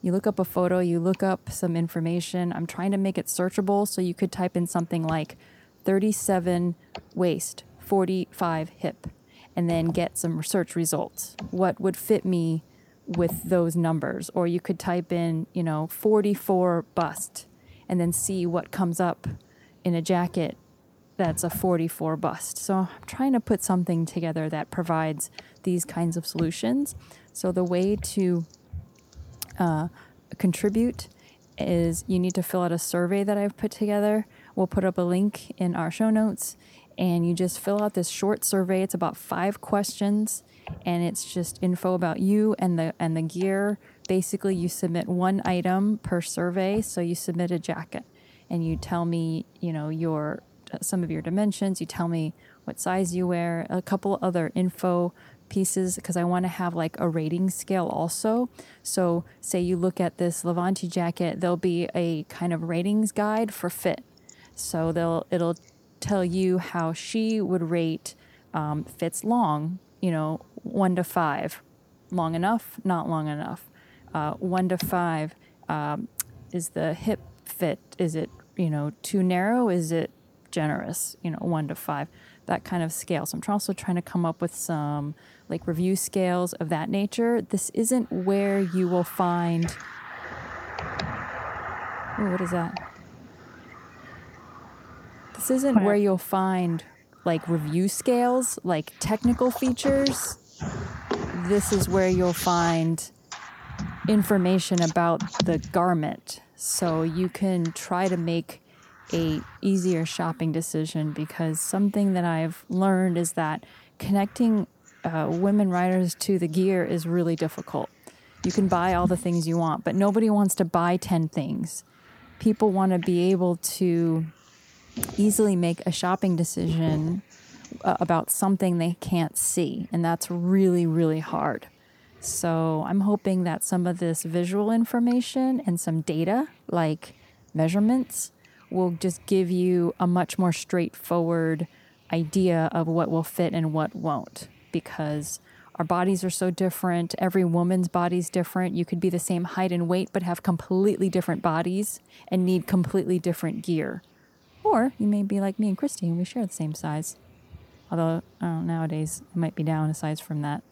you look up a photo, you look up some information. I'm trying to make it searchable, so you could type in something like thirty-seven waist, forty-five hip, and then get some search results. What would fit me with those numbers? Or you could type in, you know, forty-four bust, and then see what comes up in a jacket that's a forty-four bust. So I'm trying to put something together that provides these kinds of solutions. So the way to uh, contribute is you need to fill out a survey that I've put together We'll put up a link in our show notes, and you just fill out this short survey. It's about five questions, and it's just info about you and the and the gear. Basically, you submit one item per survey. So you submit a jacket, and you tell me, you know, your some of your dimensions. You tell me what size you wear, a couple other info pieces, because I want to have like a rating scale also. So say you look at this Levante jacket, there'll be a kind of ratings guide for fit. So they'll it'll tell you how she would rate um, fits long, you know, one to five, long enough, not long enough. Uh, one to five, um, is the hip fit? Is it, you know, too narrow? Is it generous? You know, one to five, that kind of scale. So I'm also trying to come up with some like review scales of that nature. This isn't where you will find. Oh, what is that? This isn't where you'll find like review scales, like technical features. This is where you'll find information about the garment, so you can try to make a easier shopping decision. Because something that I've learned is that connecting uh, women riders to the gear is really difficult. You can buy all the things you want, but nobody wants to buy ten things. People want to be able to easily make a shopping decision uh, about something they can't see, and that's really, really hard. So I'm hoping that some of this visual information and some data, like measurements, will just give you a much more straightforward idea of what will fit and what won't, because our bodies are so different. Every woman's body's different. You could be the same height and weight, but have completely different bodies and need completely different gear. Or you may be like me and Christy, and we share the same size. Although uh, nowadays it might be down a size from that.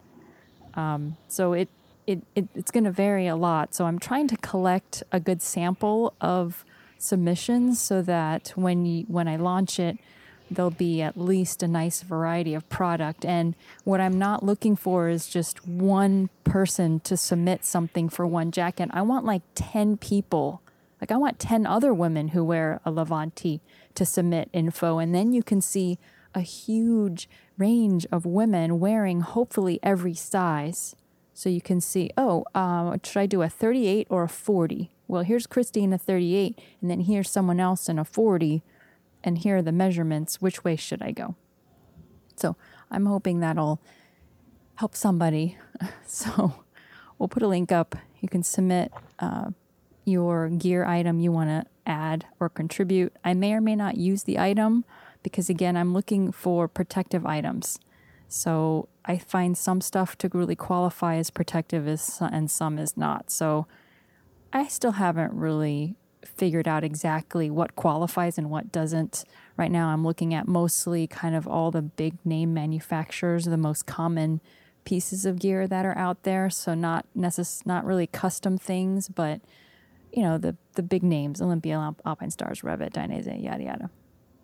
Um, so it, it, it it's going to vary a lot. So I'm trying to collect a good sample of submissions so that when you, when I launch it, there'll be at least a nice variety of product. And what I'm not looking for is just one person to submit something for one jacket. I want like ten people. Like I want ten other women who wear a Levante to submit info. And then you can see a huge range of women wearing hopefully every size. So you can see, oh, uh, should I do a thirty-eight or a forty? Well, here's Christy in a thirty-eight, and then here's someone else in a forty, and here are the measurements. Which way should I go? So I'm hoping that'll help somebody. So we'll put a link up. You can submit uh, your gear item you want to add or contribute. I may or may not use the item, because again, I'm looking for protective items. So I find some stuff to really qualify as protective as, and some is not. So I still haven't really figured out exactly what qualifies and what doesn't. Right now I'm looking at mostly kind of all the big name manufacturers, the most common pieces of gear that are out there. So not necess- not really custom things, but you know, the, the big names, Olympia, Alpine Stars, Revit, Dainese, yada, yada.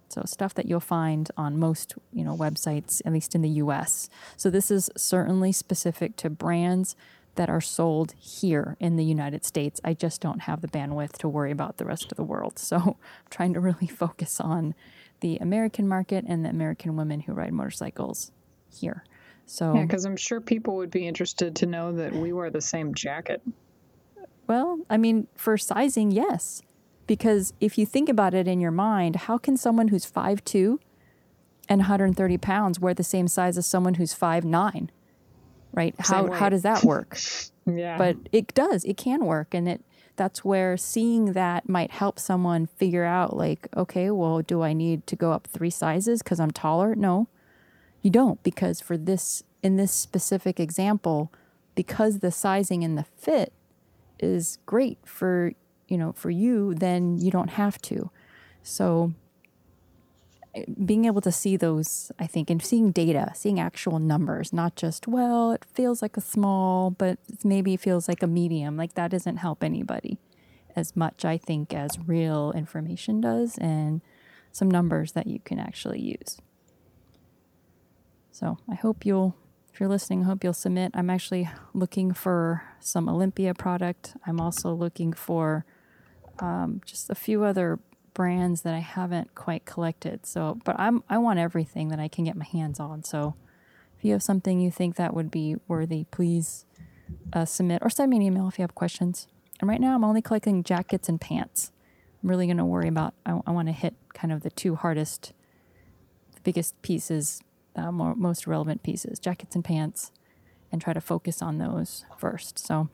So stuff that you'll find on most, you know, websites, at least in the U S. So this is certainly specific to brands that are sold here in the United States. I just don't have the bandwidth to worry about the rest of the world. So I'm trying to really focus on the American market and the American women who ride motorcycles here. So yeah, because I'm sure people would be interested to know that we wear the same jacket. Well, I mean, for sizing, yes. Because if you think about it in your mind, how can someone who's five two and one hundred thirty pounds wear the same size as someone who's five nine, right? How how does that work? Yeah. But it does. It can work. And it that's where seeing that might help someone figure out like, okay, well, do I need to go up three sizes because I'm taller? No, you don't. Because for this, in this specific example, because the sizing and the fit is great for you know, for you, then you don't have to. So being able to see those, I think, and seeing data, seeing actual numbers, not just, well, it feels like a small, but maybe it feels like a medium. Like that doesn't help anybody as much, I think, as real information does and some numbers that you can actually use. So I hope you'll, if you're listening, I hope you'll submit. I'm actually looking for some Olympia product. I'm also looking for Um, just a few other brands that I haven't quite collected. So, but I'm, I want everything that I can get my hands on. So if you have something you think that would be worthy, please uh, submit or send me an email if you have questions. And right now I'm only collecting jackets and pants. I'm really going to worry about, I, I want to hit kind of the two hardest, the biggest pieces, uh, more, most relevant pieces, jackets and pants, and try to focus on those first. So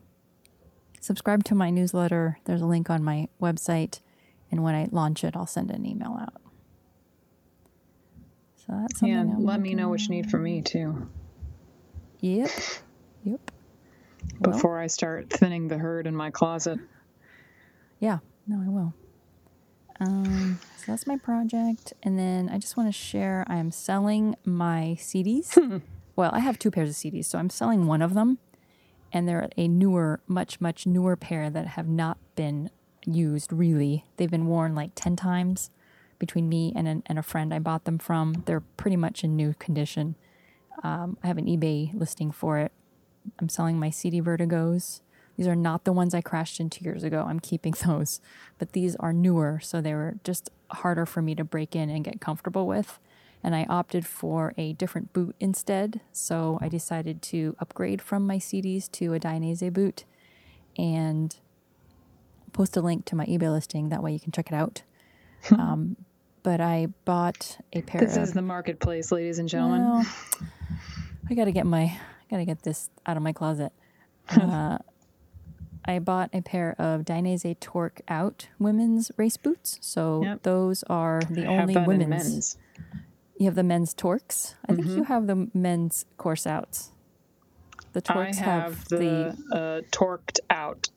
subscribe to my newsletter. There's a link on my website. And when I launch it, I'll send an email out. So that's something. Yeah, let me know what you need from me too. Yep. Yep. Before I start thinning the herd in my closet. Yeah. No, I will. Um, so that's my project. And then I just want to share, I am selling my C Ds. Well, I have two pairs of C Ds, so I'm selling one of them. And they're a newer, much, much newer pair that have not been used, really. They've been worn like ten times between me and, an, and a friend I bought them from. They're pretty much in new condition. Um, I have an eBay listing for it. I'm selling my C D Vertigos. These are not the ones I crashed into years ago. I'm keeping those. But these are newer, so they were just harder for me to break in and get comfortable with. And I opted for a different boot instead. So I decided to upgrade from my C Ds to a Dainese boot and post a link to my eBay listing. That way you can check it out. Um, but I bought a pair this of... This is the marketplace, ladies and gentlemen. Well, I got to get my... I got to get this out of my closet. Uh, I bought a pair of Dainese Torque Out women's race boots. So yep. Those are the I only have that women's... In men's. You have the men's Torques. I think mm-hmm. you have the men's Course Outs. The Torques I have, have the, the uh, Torqued Out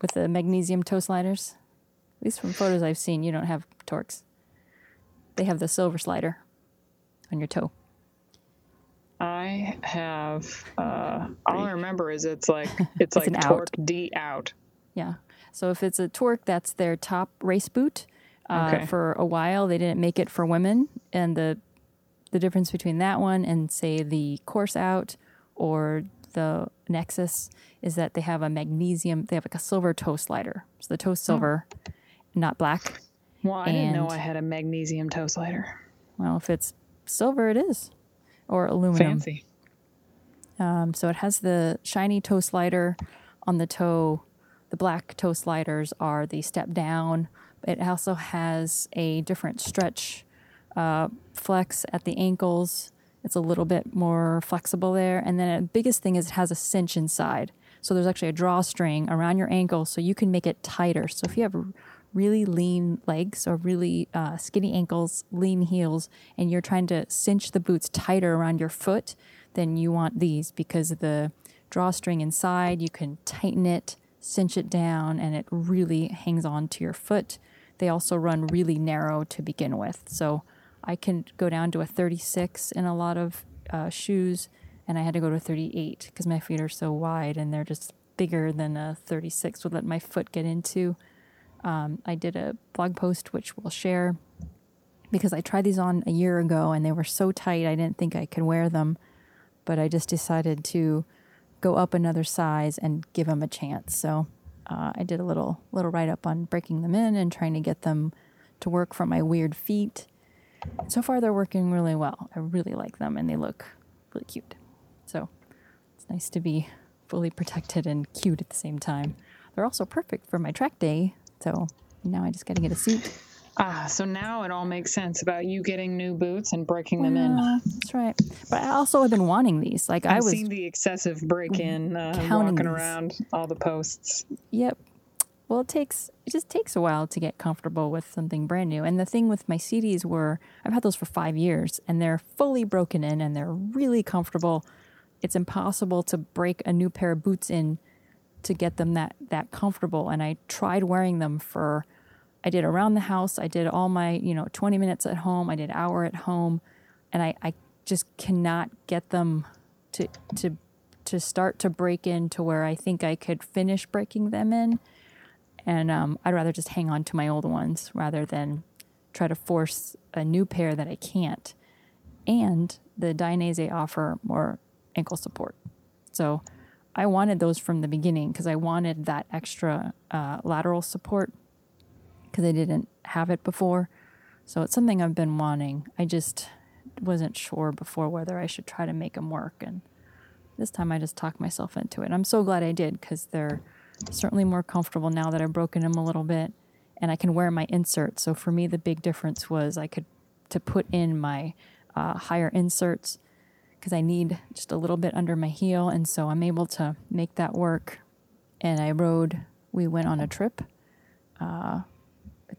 with the magnesium toe sliders. At least from photos I've seen, you don't have Torques. They have the silver slider on your toe. I have. Uh, all I remember is it's like it's, it's like Torque out. D out. Yeah. So if it's a Torque, that's their top race boot. Uh, okay. For a while, they didn't make it for women, and the the difference between that one and, say, the Course Out or the Nexus is that they have a magnesium, they have like a silver toe slider. So the toe's silver, oh. not black. Well, I and, didn't know I had a magnesium toe slider. Well, if it's silver, it is, or aluminum. Fancy. Um, so it has the shiny toe slider on the toe. The black toe sliders are the step down. It also has a different stretch uh, flex at the ankles. It's a little bit more flexible there. And then the biggest thing is it has a cinch inside. So there's actually a drawstring around your ankle so you can make it tighter. So if you have really lean legs or really uh, skinny ankles, lean heels, and you're trying to cinch the boots tighter around your foot, then you want these because of the drawstring inside. You can tighten it, cinch it down, and it really hangs on to your foot. They also run really narrow to begin with. So I can go down to a thirty-six in a lot of uh, shoes, and I had to go to a thirty-eight because my feet are so wide and they're just bigger than a thirty-six would let my foot get into. Um, I did a blog post, which we'll share, because I tried these on a year ago and they were so tight I didn't think I could wear them, but I just decided to go up another size and give them a chance. So Uh, I did a little little write-up on breaking them in and trying to get them to work for my weird feet. And so far, they're working really well. I really like them, and they look really cute. So it's nice to be fully protected and cute at the same time. They're also perfect for my track day, so now I just got to get a suit. Ah, so now it all makes sense about you getting new boots and breaking them in. Uh, that's right. But I also have been wanting these. Like I've I was seen the excessive break-in uh, walking these. Around all the posts. Yep. Well, it takes it just takes a while to get comfortable with something brand new. And the thing with my C Ds were I've had those for five years, and they're fully broken in, and they're really comfortable. It's impossible to break a new pair of boots in to get them that that comfortable. And I tried wearing them for. I did around the house. I did all my, you know, twenty minutes at home. I did hour at home. And I, I just cannot get them to to to start to break into where I think I could finish breaking them in. And um, I'd rather just hang on to my old ones rather than try to force a new pair that I can't. And the Dainese offer more ankle support. So I wanted those from the beginning because I wanted that extra uh, lateral support. because I didn't have it before. So it's something I've been wanting. I just wasn't sure before whether I should try to make them work. And this time I just talked myself into it. I'm so glad I did, because they're certainly more comfortable now that I've broken them a little bit, and I can wear my inserts. So for me, the big difference was I could to put in my uh, higher inserts, because I need just a little bit under my heel. And so I'm able to make that work. And I rode, we went on a trip uh,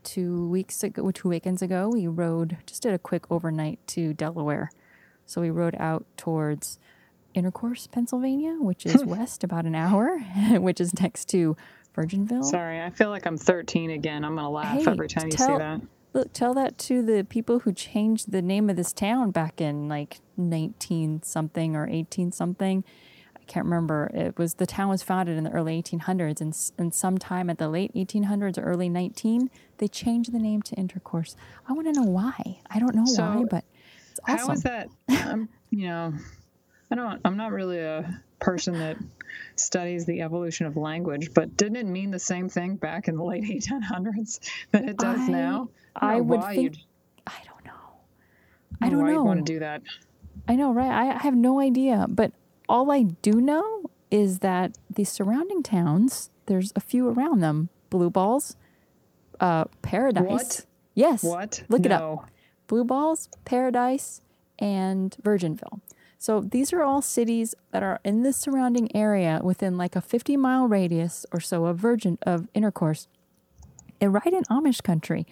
two weeks ago, two weekends ago. We rode, just did a quick overnight to Delaware. So we rode out towards Intercourse, Pennsylvania, which is west about an hour, which is next to Virginville. Sorry, I feel like I'm thirteen again. I'm going to laugh hey, every time tell, you say that. Look, tell that to the people who changed the name of this town back in like nineteen-something or eighteen-something. I can't remember. It was the town was founded in the early eighteen hundreds, and, and sometime at the late eighteen hundreds or early nineteen, they changed the name to Intercourse. I want to know why. I don't know so, why, but it's awesome. How is that? Um, you know, I don't. I'm not really a person that studies the evolution of language, but didn't it mean the same thing back in the late eighteen hundreds that it does I, now? I, I would think. I don't know. I don't why know. Why you want to do that? I know, right? I, I have no idea. But all I do know is that the surrounding towns, there's a few around them. Blue Balls, uh, Paradise. What? Yes. What? Look no. it up. Blue Balls, Paradise, and Virginville. So these are all cities that are in the surrounding area within like a fifty-mile radius or so of Virgin of Intercourse. They're right in Amish country.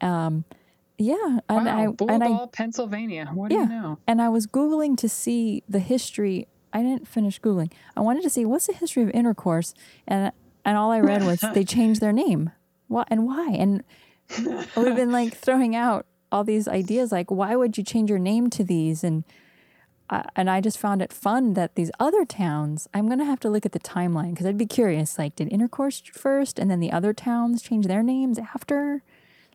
Um, yeah. And wow, I, Blue and Ball, I, Pennsylvania. What do yeah, you know? And I was Googling to see the history. I didn't finish Googling. I wanted to see what's the history of Intercourse. And and all I read was they changed their name. What and why? And we've been like throwing out all these ideas like, why would you change your name to these? And Uh, and I just found it fun that these other towns, I'm going to have to look at the timeline because I'd be curious, like, did Intercourse first and then the other towns change their names after?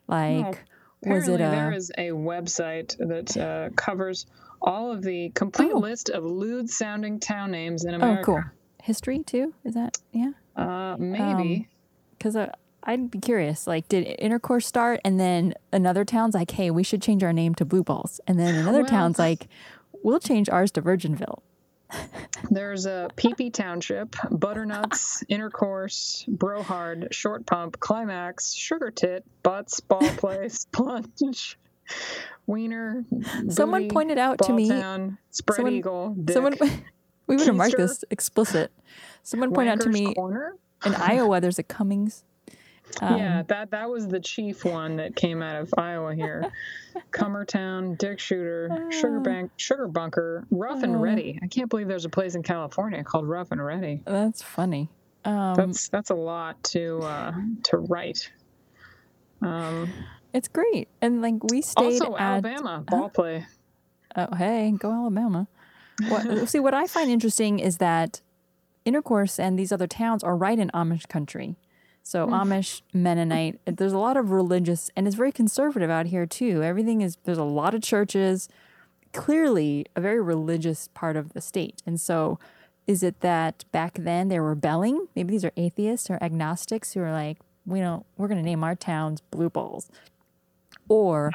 Like, no, was it a... there is a website that uh, covers all of the complete oh. list of lewd-sounding town names in America. Oh, cool. History, too? Is that, yeah? Uh, maybe. Because um, I, I'd be curious, like, did Intercourse start and then another town's like, hey, we should change our name to Blue Balls. And then another well, town's like... we'll change ours to Virginville. There's a P P Township, Butternuts, Intercourse, Brohard, Short Pump, Climax, Sugar Tit, Butts, Ball Place, Plunge, Wiener, Booty, someone pointed out to me, Town, Spread someone, Eagle, Dick, someone, we would have marked this explicit. Someone pointed out to me, Corner? In Iowa, there's a Cummings. Um, yeah, that that was the chief one that came out of Iowa here. Cummertown, Dick Shooter, Sugar Bank, Sugar Bunker, Rough and Ready. I can't believe there's a place in California called Rough and Ready. That's funny. Um, that's that's a lot to uh, to write. Um, it's great, and like we stayed also at, Alabama ball uh, play. Oh hey, go Alabama! What, see, what I find interesting is that Intercourse and these other towns are right in Amish country. So Amish, Mennonite, there's a lot of religious, and it's very conservative out here too. Everything is, there's a lot of churches, clearly a very religious part of the state. And so is it that back then they were rebelling? Maybe these are atheists or agnostics who are like, we don't, we're going to name our towns Blue Balls. Or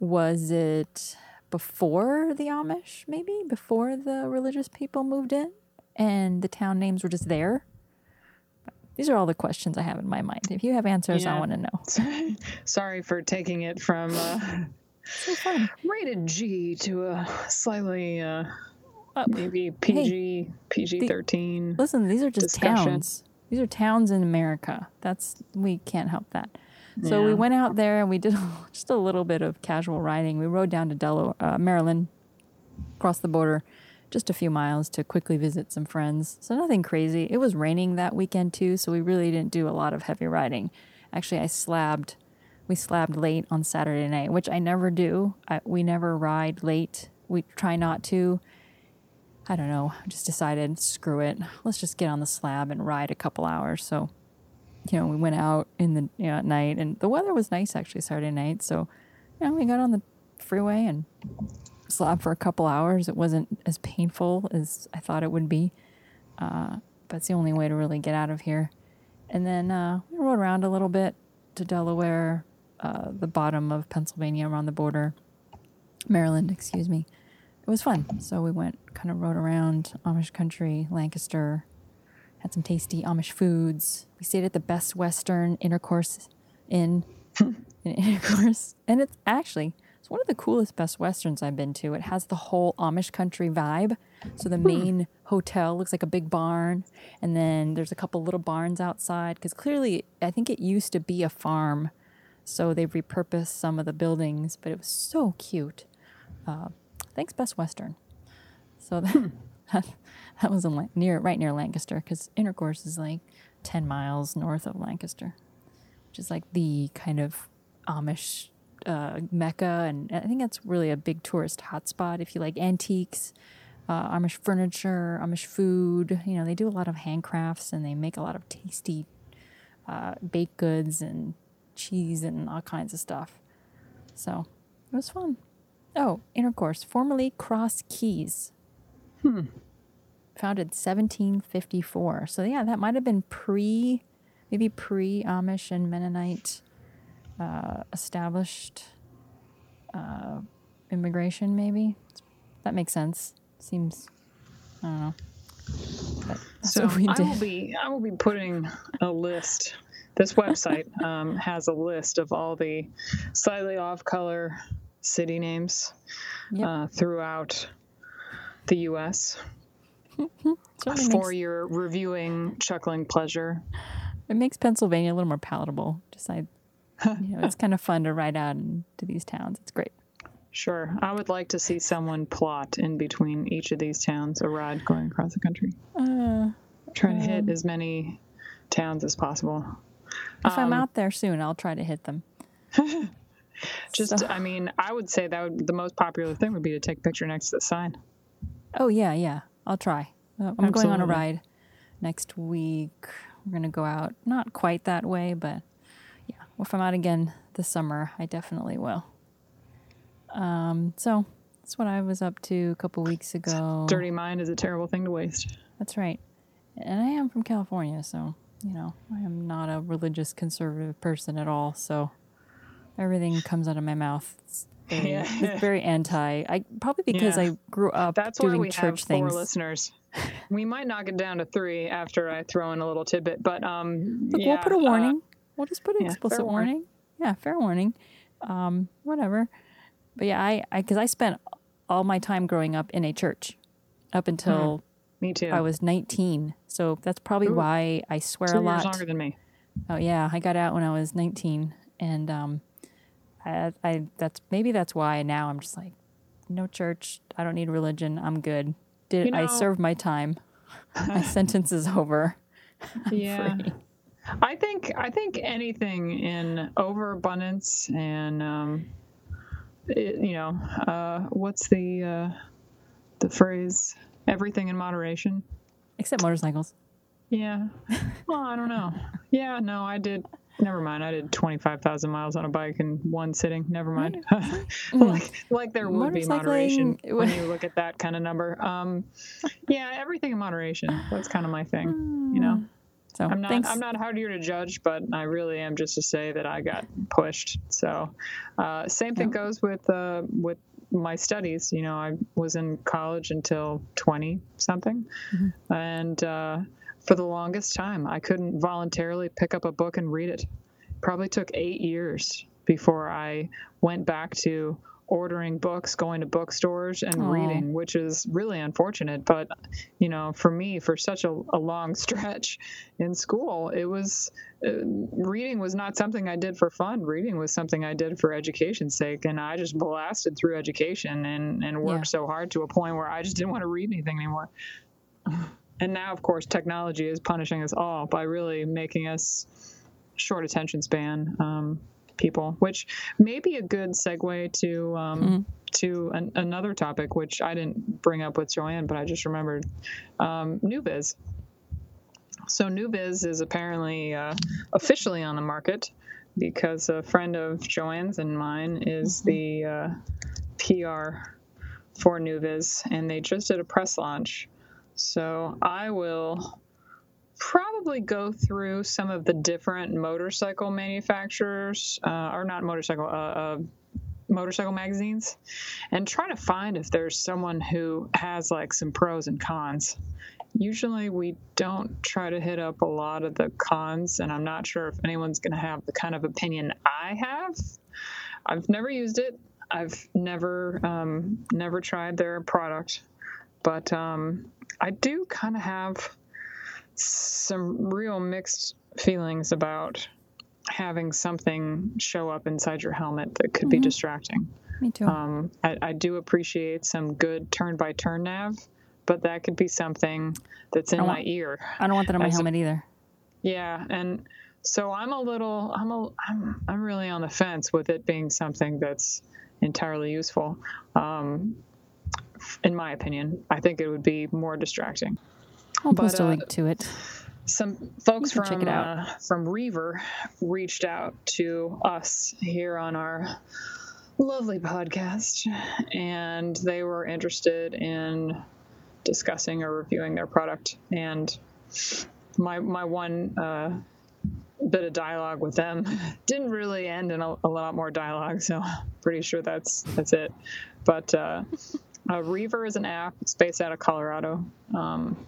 was it before the Amish, maybe? Before the religious people moved in and the town names were just there? These are all the questions I have in my mind. If you have answers, yeah. I want to know. Sorry, sorry for taking it from uh, so fun. Rated G to a slightly uh, uh, maybe P G, hey, P G thirteen. The, listen, these are just discussion. Towns. These are towns in America. That's we can't help that. So yeah. We went out there and we did just a little bit of casual riding. We rode down to Delaware, uh, Maryland, across the border. Just a few miles to quickly visit some friends. So nothing crazy. It was raining that weekend too, so we really didn't do a lot of heavy riding. Actually, I slabbed, we slabbed late on Saturday night, which I never do. I, we never ride late. We try not to. I don't know. I just decided, screw it. Let's just get on the slab and ride a couple hours. So, you know, we went out in the you know, at night, and the weather was nice actually Saturday night. So, you know, we got on the freeway and slab for a couple hours. It wasn't as painful as I thought it would be, uh, but it's the only way to really get out of here. And then uh, we rode around a little bit, to Delaware, uh, the bottom of Pennsylvania around the border, Maryland, excuse me. It was fun. So we went, kind of rode around Amish country, Lancaster, had some tasty Amish foods. We stayed at the Best Western Intercourse Inn in Intercourse. And it's actually, it's one of the coolest Best Westerns I've been to. It has the whole Amish country vibe. So the main hotel looks like a big barn. And then there's a couple little barns outside. Because clearly, I think it used to be a farm. So they've repurposed some of the buildings. But it was so cute. Uh, thanks, Best Western. So that, that, that was in, near right near Lancaster. Because Intercourse is like ten miles north of Lancaster. Which is like the kind of Amish uh, mecca. And I think that's really a big tourist hotspot if you like antiques. Uh, Amish furniture, Amish food. You know, they do a lot of handcrafts and they make a lot of tasty uh, baked goods and cheese and all kinds of stuff. So it was fun. Oh, Intercourse, formerly Cross Keys. Hmm. Founded seventeen fifty-four. So yeah, that might have been pre, maybe pre-Amish and Mennonite uh, established uh, immigration maybe. That makes sense. Seems, I don't know. But that's so what we did. I will be, I will be putting a list. This website um, has a list of all the slightly off-color city names yep. uh, throughout the U S Mm-hmm. for makes, your reviewing chuckling pleasure. It makes Pennsylvania a little more palatable. Just I, you know, it's kind of fun to ride out into these towns. It's great. Sure. I would like to see someone plot in between each of these towns a ride going across the country. Uh, trying um, to hit as many towns as possible. If um, I'm out there soon, I'll try to hit them. Just, so. I mean, I would say that would, the most popular thing would be to take a picture next to the sign. Oh, yeah, yeah. I'll try. I'm Absolutely. Going on a ride next week. We're going to go out, not quite that way, but yeah. Well, if I'm out again this summer, I definitely will. Um, so that's what I was up to a couple weeks ago. Dirty mind is a terrible thing to waste. That's right. And I am from California, so, you know, I am not a religious conservative person at all. So everything comes out of my mouth. It's very, yeah. it's very anti. I probably because yeah. I grew up That's doing why we church have things. Four listeners. We might knock it down to three after I throw in a little tidbit, but, um, Look, yeah, we'll put a warning. Uh, we'll just put an yeah, explicit warning. warning. Yeah. Fair warning. Um, whatever. But yeah, I, I, cause I spent all my time growing up in a church up until mm, me too. I was nineteen. So that's probably Ooh, why I swear two a lot. Years longer than me. Oh yeah. I got out when I was nineteen and, um, I, I, that's, maybe that's why now I'm just like, no church. I don't need religion. I'm good. Did you know, I served my time. My sentence is over. Yeah. Free. I think, I think anything in overabundance and, um, It, you know, uh, what's the uh, the phrase? Everything in moderation, except motorcycles. Yeah. Well, I don't know. Yeah, no, I did. Never mind. I did twenty-five thousand miles on a bike in one sitting. Never mind. like, like there would be moderation when you look at that kind of number. Um, yeah, everything in moderation. That's kind of my thing. You know. So I'm not. Thanks. I'm not hard here to judge, but I really am just to say that I got pushed. So, uh, same thing yeah. goes with uh, with my studies. You know, I was in college until twenty something, mm-hmm. and uh, for the longest time, I couldn't voluntarily pick up a book and read it. Probably took eight years before I went back to ordering books, going to bookstores, and Aww. reading, which is really unfortunate. But, you know, for me, for such a, a long stretch in school, it was uh, reading was not something I did for fun. Reading was something I did for education's sake. And I just blasted through education and, and worked yeah. so hard to a point where I just didn't want to read anything anymore. And now, of course, technology is punishing us all by really making us short attention span. Um, people, which may be a good segue to um, mm-hmm. to an, another topic, which I didn't bring up with Joanne, but I just remembered um, NuViz. So NuViz is apparently uh, officially on the market because a friend of Joanne's and mine is mm-hmm. the uh, P R for NuViz, and they just did a press launch. So I will probably go through some of the different motorcycle manufacturers, uh, or not motorcycle, uh, uh, motorcycle magazines, and try to find if there's someone who has like some pros and cons. Usually we don't try to hit up a lot of the cons, and I'm not sure if anyone's going to have the kind of opinion I have. I've never used it. I've never um, never tried their product, but um, I do kind of have some real mixed feelings about having something show up inside your helmet that could mm-hmm. be distracting. Me too. Um, I, I do appreciate some good turn-by-turn nav, but that could be something that's in my ear. I don't want that on my helmet either. Yeah, and so I'm a little, I'm a, I'm, I'm really on the fence with it being something that's entirely useful. Um, in my opinion, I think it would be more distracting. I'll but, post a uh, link to it. Some folks from check it out. Uh, from Rever reached out to us here on our lovely podcast, and they were interested in discussing or reviewing their product. And my my one uh, bit of dialogue with them didn't really end in a, a lot more dialogue, so I'm pretty sure that's that's it. But uh, uh, Rever is an app. It's based out of Colorado. Um,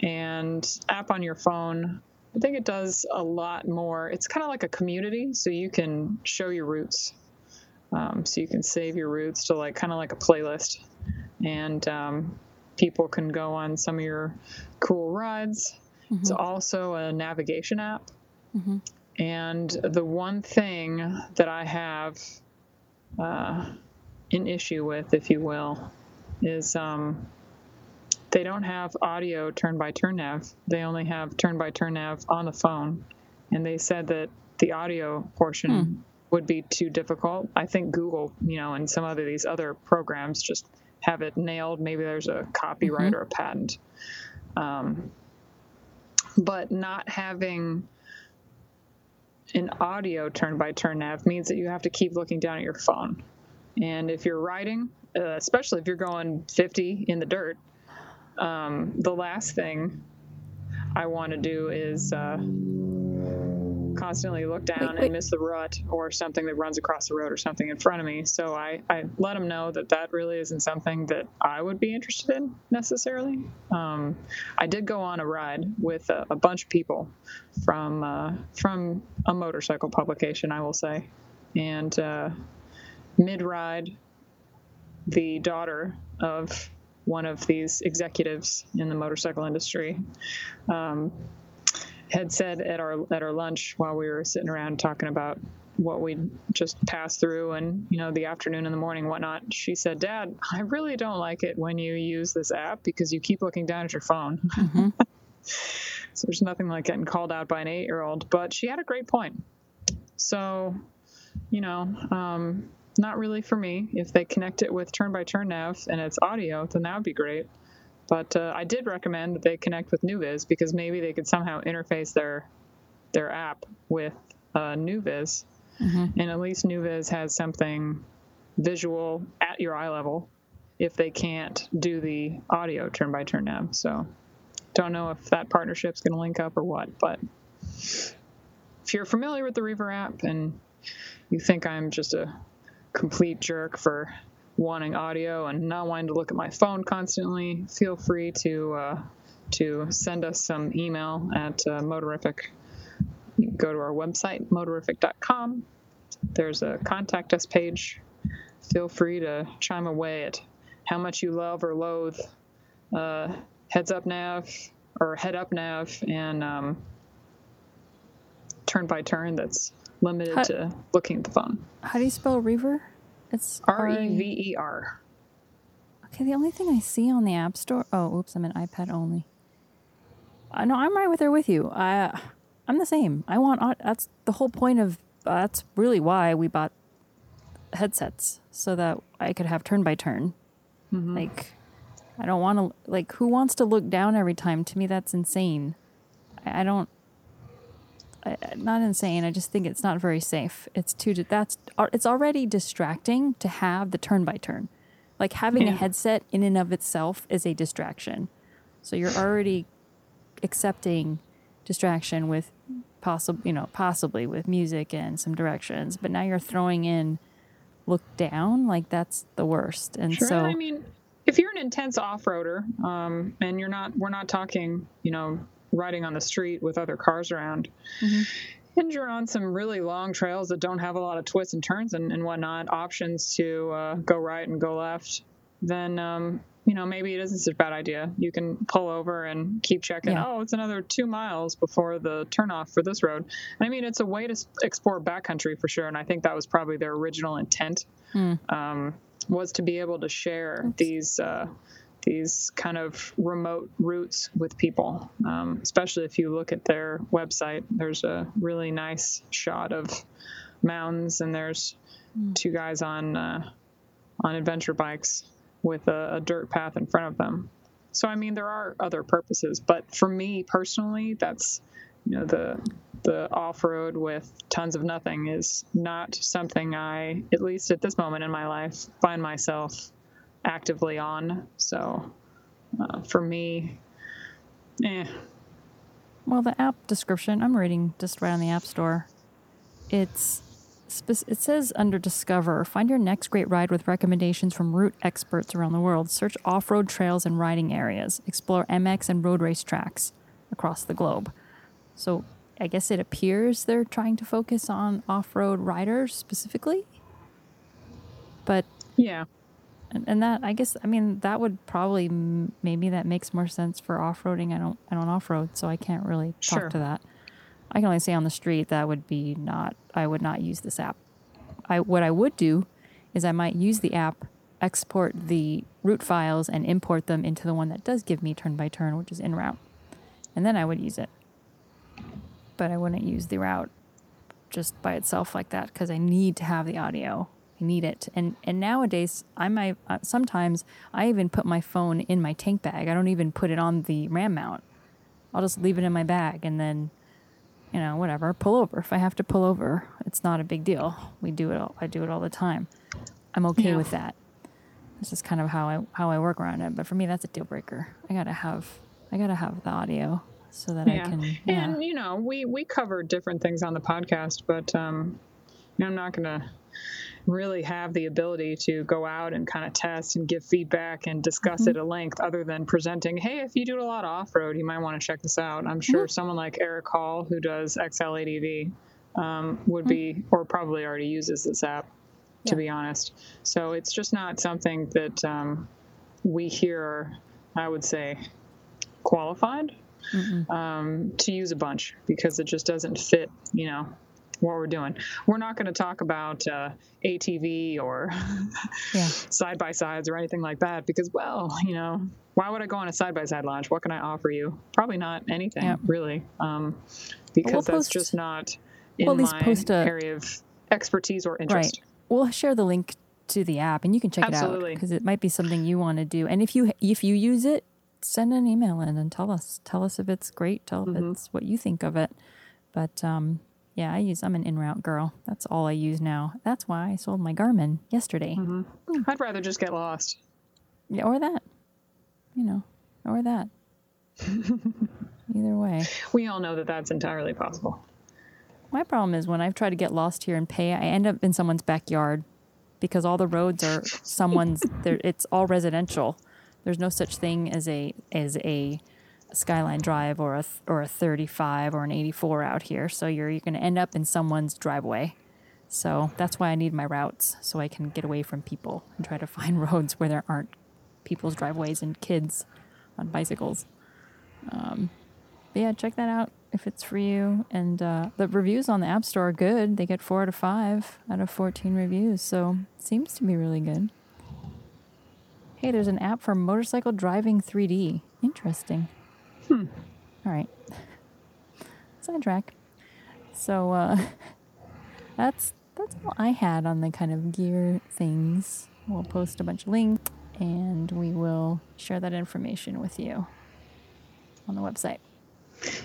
and app on your phone. I think it does a lot more. It's kind of like a community, so you can show your routes. Um, so you can save your routes to like kind of like a playlist, and um, people can go on some of your cool rides. Mm-hmm. It's also a navigation app. Mm-hmm. And the one thing that I have uh, an issue with, if you will, is um, they don't have audio turn-by-turn nav. They only have turn-by-turn nav on the phone. And they said that the audio portion hmm. would be too difficult. I think Google, you know, and some of these other programs just have it nailed. Maybe there's a copyright mm-hmm. or a patent. Um, but not having an audio turn-by-turn nav means that you have to keep looking down at your phone. And if you're riding, uh, especially if you're going fifty in the dirt, Um, the last thing I want to do is uh, constantly look down wait, wait. and miss the rut or something that runs across the road or something in front of me. So I, I let them know that that really isn't something that I would be interested in necessarily. Um, I did go on a ride with a, a bunch of people from uh, from a motorcycle publication, I will say. And uh, mid-ride, the daughter of one of these executives in the motorcycle industry um, had said at our at our lunch while we were sitting around talking about what we'd just passed through and, you know, the afternoon and the morning and whatnot, she said, "Dad, I really don't like it when you use this app because you keep looking down at your phone." Mm-hmm. So there's nothing like getting called out by an eight-year-old, but she had a great point. So, you know, um, not really for me. If they connect it with turn-by-turn nav and it's audio, then that would be great. But uh, I did recommend that they connect with NuViz because maybe they could somehow interface their their app with uh, NuViz. Mm-hmm. And at least NuViz has something visual at your eye level if they can't do the audio turn-by-turn nav. So don't know if that partnership's going to link up or what. But if you're familiar with the Rever app and you think I'm just a complete jerk for wanting audio and not wanting to look at my phone constantly, feel free to uh, to send us some email at uh, Motorific. You can go to our website, motorific dot com. There's a contact us page. Feel free to chime away at how much you love or loathe uh, heads up nav or head up nav and um, turn by turn that's limited how, to looking at the phone. How do you spell Rever? It's R E V E R. Okay, the only thing I see on the App Store... Oh, oops, I'm an iPad only. Uh, no, I'm right with there with you. I, I'm the same. I want... That's the whole point of... Uh, that's really why we bought headsets, so that I could have turn-by-turn. Mm-hmm. Like, I don't want to... Like, who wants to look down every time? To me, that's insane. I, I don't... I, not insane. I just think it's not very safe. It's too. That's. It's already distracting to have the turn by turn. Like having yeah. a headset in and of itself is a distraction. So you're already accepting distraction with possible, you know, possibly with music and some directions, but now you're throwing in look down, like that's the worst. And sure, so I mean, if you're an intense off-roader, um, and you're not, we're not talking, you know, riding on the street with other cars around, mm-hmm. and you're on some really long trails that don't have a lot of twists and turns and, and whatnot, options to uh, go right and go left, then, um, you know, maybe it isn't such a bad idea. You can pull over and keep checking. Yeah. Oh, it's another two miles before the turnoff for this road. And I mean, it's a way to explore backcountry for sure. And I think that was probably their original intent, mm. um, was to be able to share Oops. these uh, these kind of remote routes with people, um, especially if you look at their website. There's a really nice shot of mountains, and there's mm. two guys on uh, on adventure bikes with a, a dirt path in front of them. So, I mean, there are other purposes, but for me personally, that's, you know, the the off-road with tons of nothing is not something I, at least at this moment in my life, find myself actively on. So uh, for me, eh. Well, the app description, I'm reading just right on the App Store. It's It says under Discover, find your next great ride with recommendations from route experts around the world. Search off-road trails and riding areas. Explore M X and road race tracks across the globe. So I guess it appears they're trying to focus on off-road riders specifically. But yeah, and, and that I guess I mean that would probably maybe that makes more sense for off-roading. I don't I don't off-road, so I can't really talk sure. to that. I can only say on the street that would be not, I would not use this app. I, what I would do is I might use the app, export the route files, and import them into the one that does give me turn by turn, which is InRoute. And then I would use it. But I wouldn't use the route just by itself like that because I need to have the audio. I need it. And and nowadays, I might, uh, sometimes I even put my phone in my tank bag. I don't even put it on the RAM mount. I'll just leave it in my bag and then, you know, whatever, pull over. If I have to pull over, it's not a big deal. We do it all. I do it all the time. I'm okay yeah. with that. This is kind of how I, how I work around it. But for me, that's a deal breaker. I got to have, I got to have the audio so that yeah. I can. Yeah. And, you know, we, we cover different things on the podcast, but, um, I'm not going to really have the ability to go out and kind of test and give feedback and discuss mm-hmm. it at length other than presenting, hey, if you do a lot of off-road, you might want to check this out. I'm sure mm-hmm. someone like Eric Hall, who does X L A D V, um, would mm-hmm. be, or probably already uses this app, to yeah. be honest. So it's just not something that um, we hear, I would say, qualified mm-hmm. um, to use a bunch because it just doesn't fit, you know, what we're doing. We're not going to talk about uh, A T V or yeah. side-by-sides or anything like that because, well, you know, why would I go on a side-by-side launch? What can I offer you? Probably not anything, yeah. really, um, because we'll that's post, just not in we'll my post a, area of expertise or interest. Right. We'll share the link to the app, and you can check Absolutely. it out because it might be something you want to do. And if you if you use it, send an email in and tell us. Tell us if it's great. Tell mm-hmm. us what you think of it. But um Yeah, I use, I'm an InRoute girl. That's all I use now. That's why I sold my Garmin yesterday. Mm-hmm. Mm. I'd rather just get lost. Yeah, or that. You know, or that. Either way. We all know that that's entirely possible. My problem is when I've tried to get lost here and pay, I end up in someone's backyard because all the roads are someone's, it's all residential. There's no such thing as a, as a, Skyline Drive or a or a thirty-five or an eighty-four out here, so you're you're going to end up in someone's driveway. So that's why I need my routes, so I can get away from people and try to find roads where there aren't people's driveways and kids on bicycles. Um, but yeah, check that out if it's for you. And uh, the reviews on the App Store are good. They get four out of five out of fourteen reviews, so it seems to be really good. Hey, there's an app for motorcycle driving three D. Interesting. Hmm. All right. Sidetrack. So uh, that's that's all I had on the kind of gear things. We'll post a bunch of links, and we will share that information with you on the website.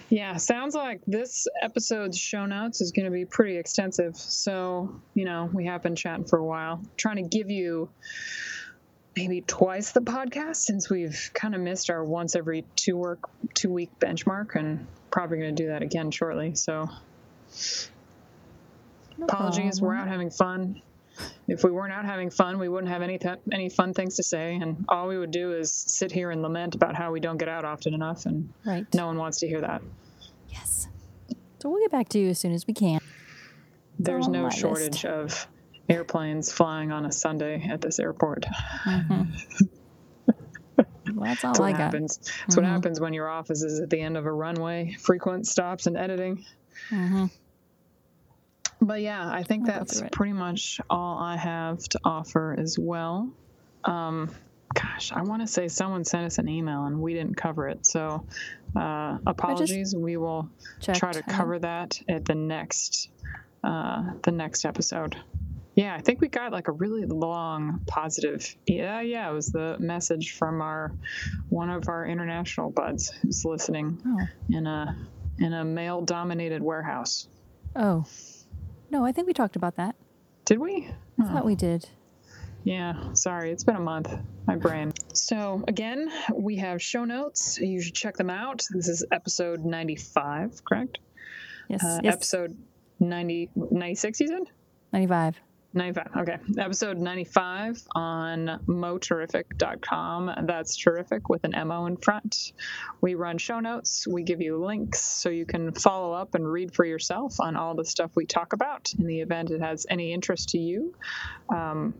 Yeah, sounds like this episode's show notes is going to be pretty extensive. So, you know, we have been chatting for a while, trying to give you maybe twice the podcast since we've kind of missed our once every two work two week benchmark, and probably going to do that again shortly. So apologies. We're out having fun. If we weren't out having fun, we wouldn't have any th- any fun things to say, and all we would do is sit here and lament about how we don't get out often enough, and right. No one wants to hear that. Yes. So we'll get back to you as soon as we can. There's no shortage list. of airplanes flying on a Sunday at this airport. Mm-hmm. Well, that's all that's I what got. Happens. That's mm-hmm. what happens when your office is at the end of a runway. Frequent stops and editing. Mm-hmm. But yeah, I think I'll that's pretty much all I have to offer as well. Um, gosh, I want to say someone sent us an email and we didn't cover it. So uh, apologies. We will checked, try to cover um, that at the next uh, the next episode. Yeah, I think we got like a really long positive. Yeah, yeah, it was the message from our one of our international buds who's listening oh. in a in a male-dominated warehouse. Oh, no, I think we talked about that. Did we? I oh. thought we did. Yeah, sorry, it's been a month. My brain. So again, we have show notes. You should check them out. This is episode ninety-five, correct? Yes. Uh, yes. Episode ninety, ninety-six, you said? ninety-five. ninety-five. Okay. Episode ninety-five on motorific dot com. That's terrific with an M O in front. We run show notes. We give you links so you can follow up and read for yourself on all the stuff we talk about in the event it has any interest to you. Um,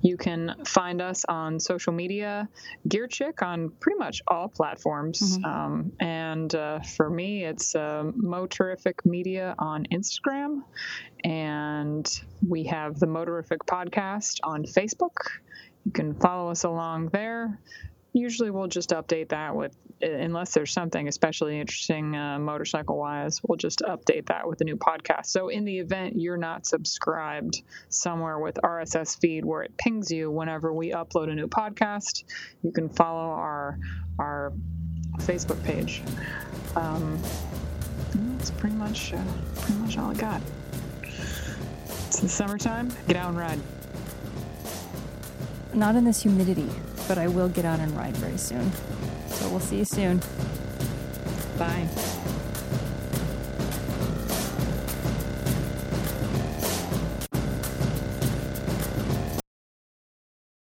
you can find us on social media, Gear Chick, on pretty much all platforms. Mm-hmm. Um, and uh, for me, it's uh, Motorific Media on Instagram. And we have the Motorific Podcast on Facebook. You can follow us along there. Usually we'll just update that with, unless there's something especially interesting uh, motorcycle-wise, we'll just update that with a new podcast. So in the event you're not subscribed somewhere with R S S feed where it pings you whenever we upload a new podcast, you can follow our our Facebook page. Um, that's pretty much, uh, pretty much all I got. It's the summertime. Get out and ride. Not in this humidity, but I will get out and ride very soon. So we'll see you soon. Bye.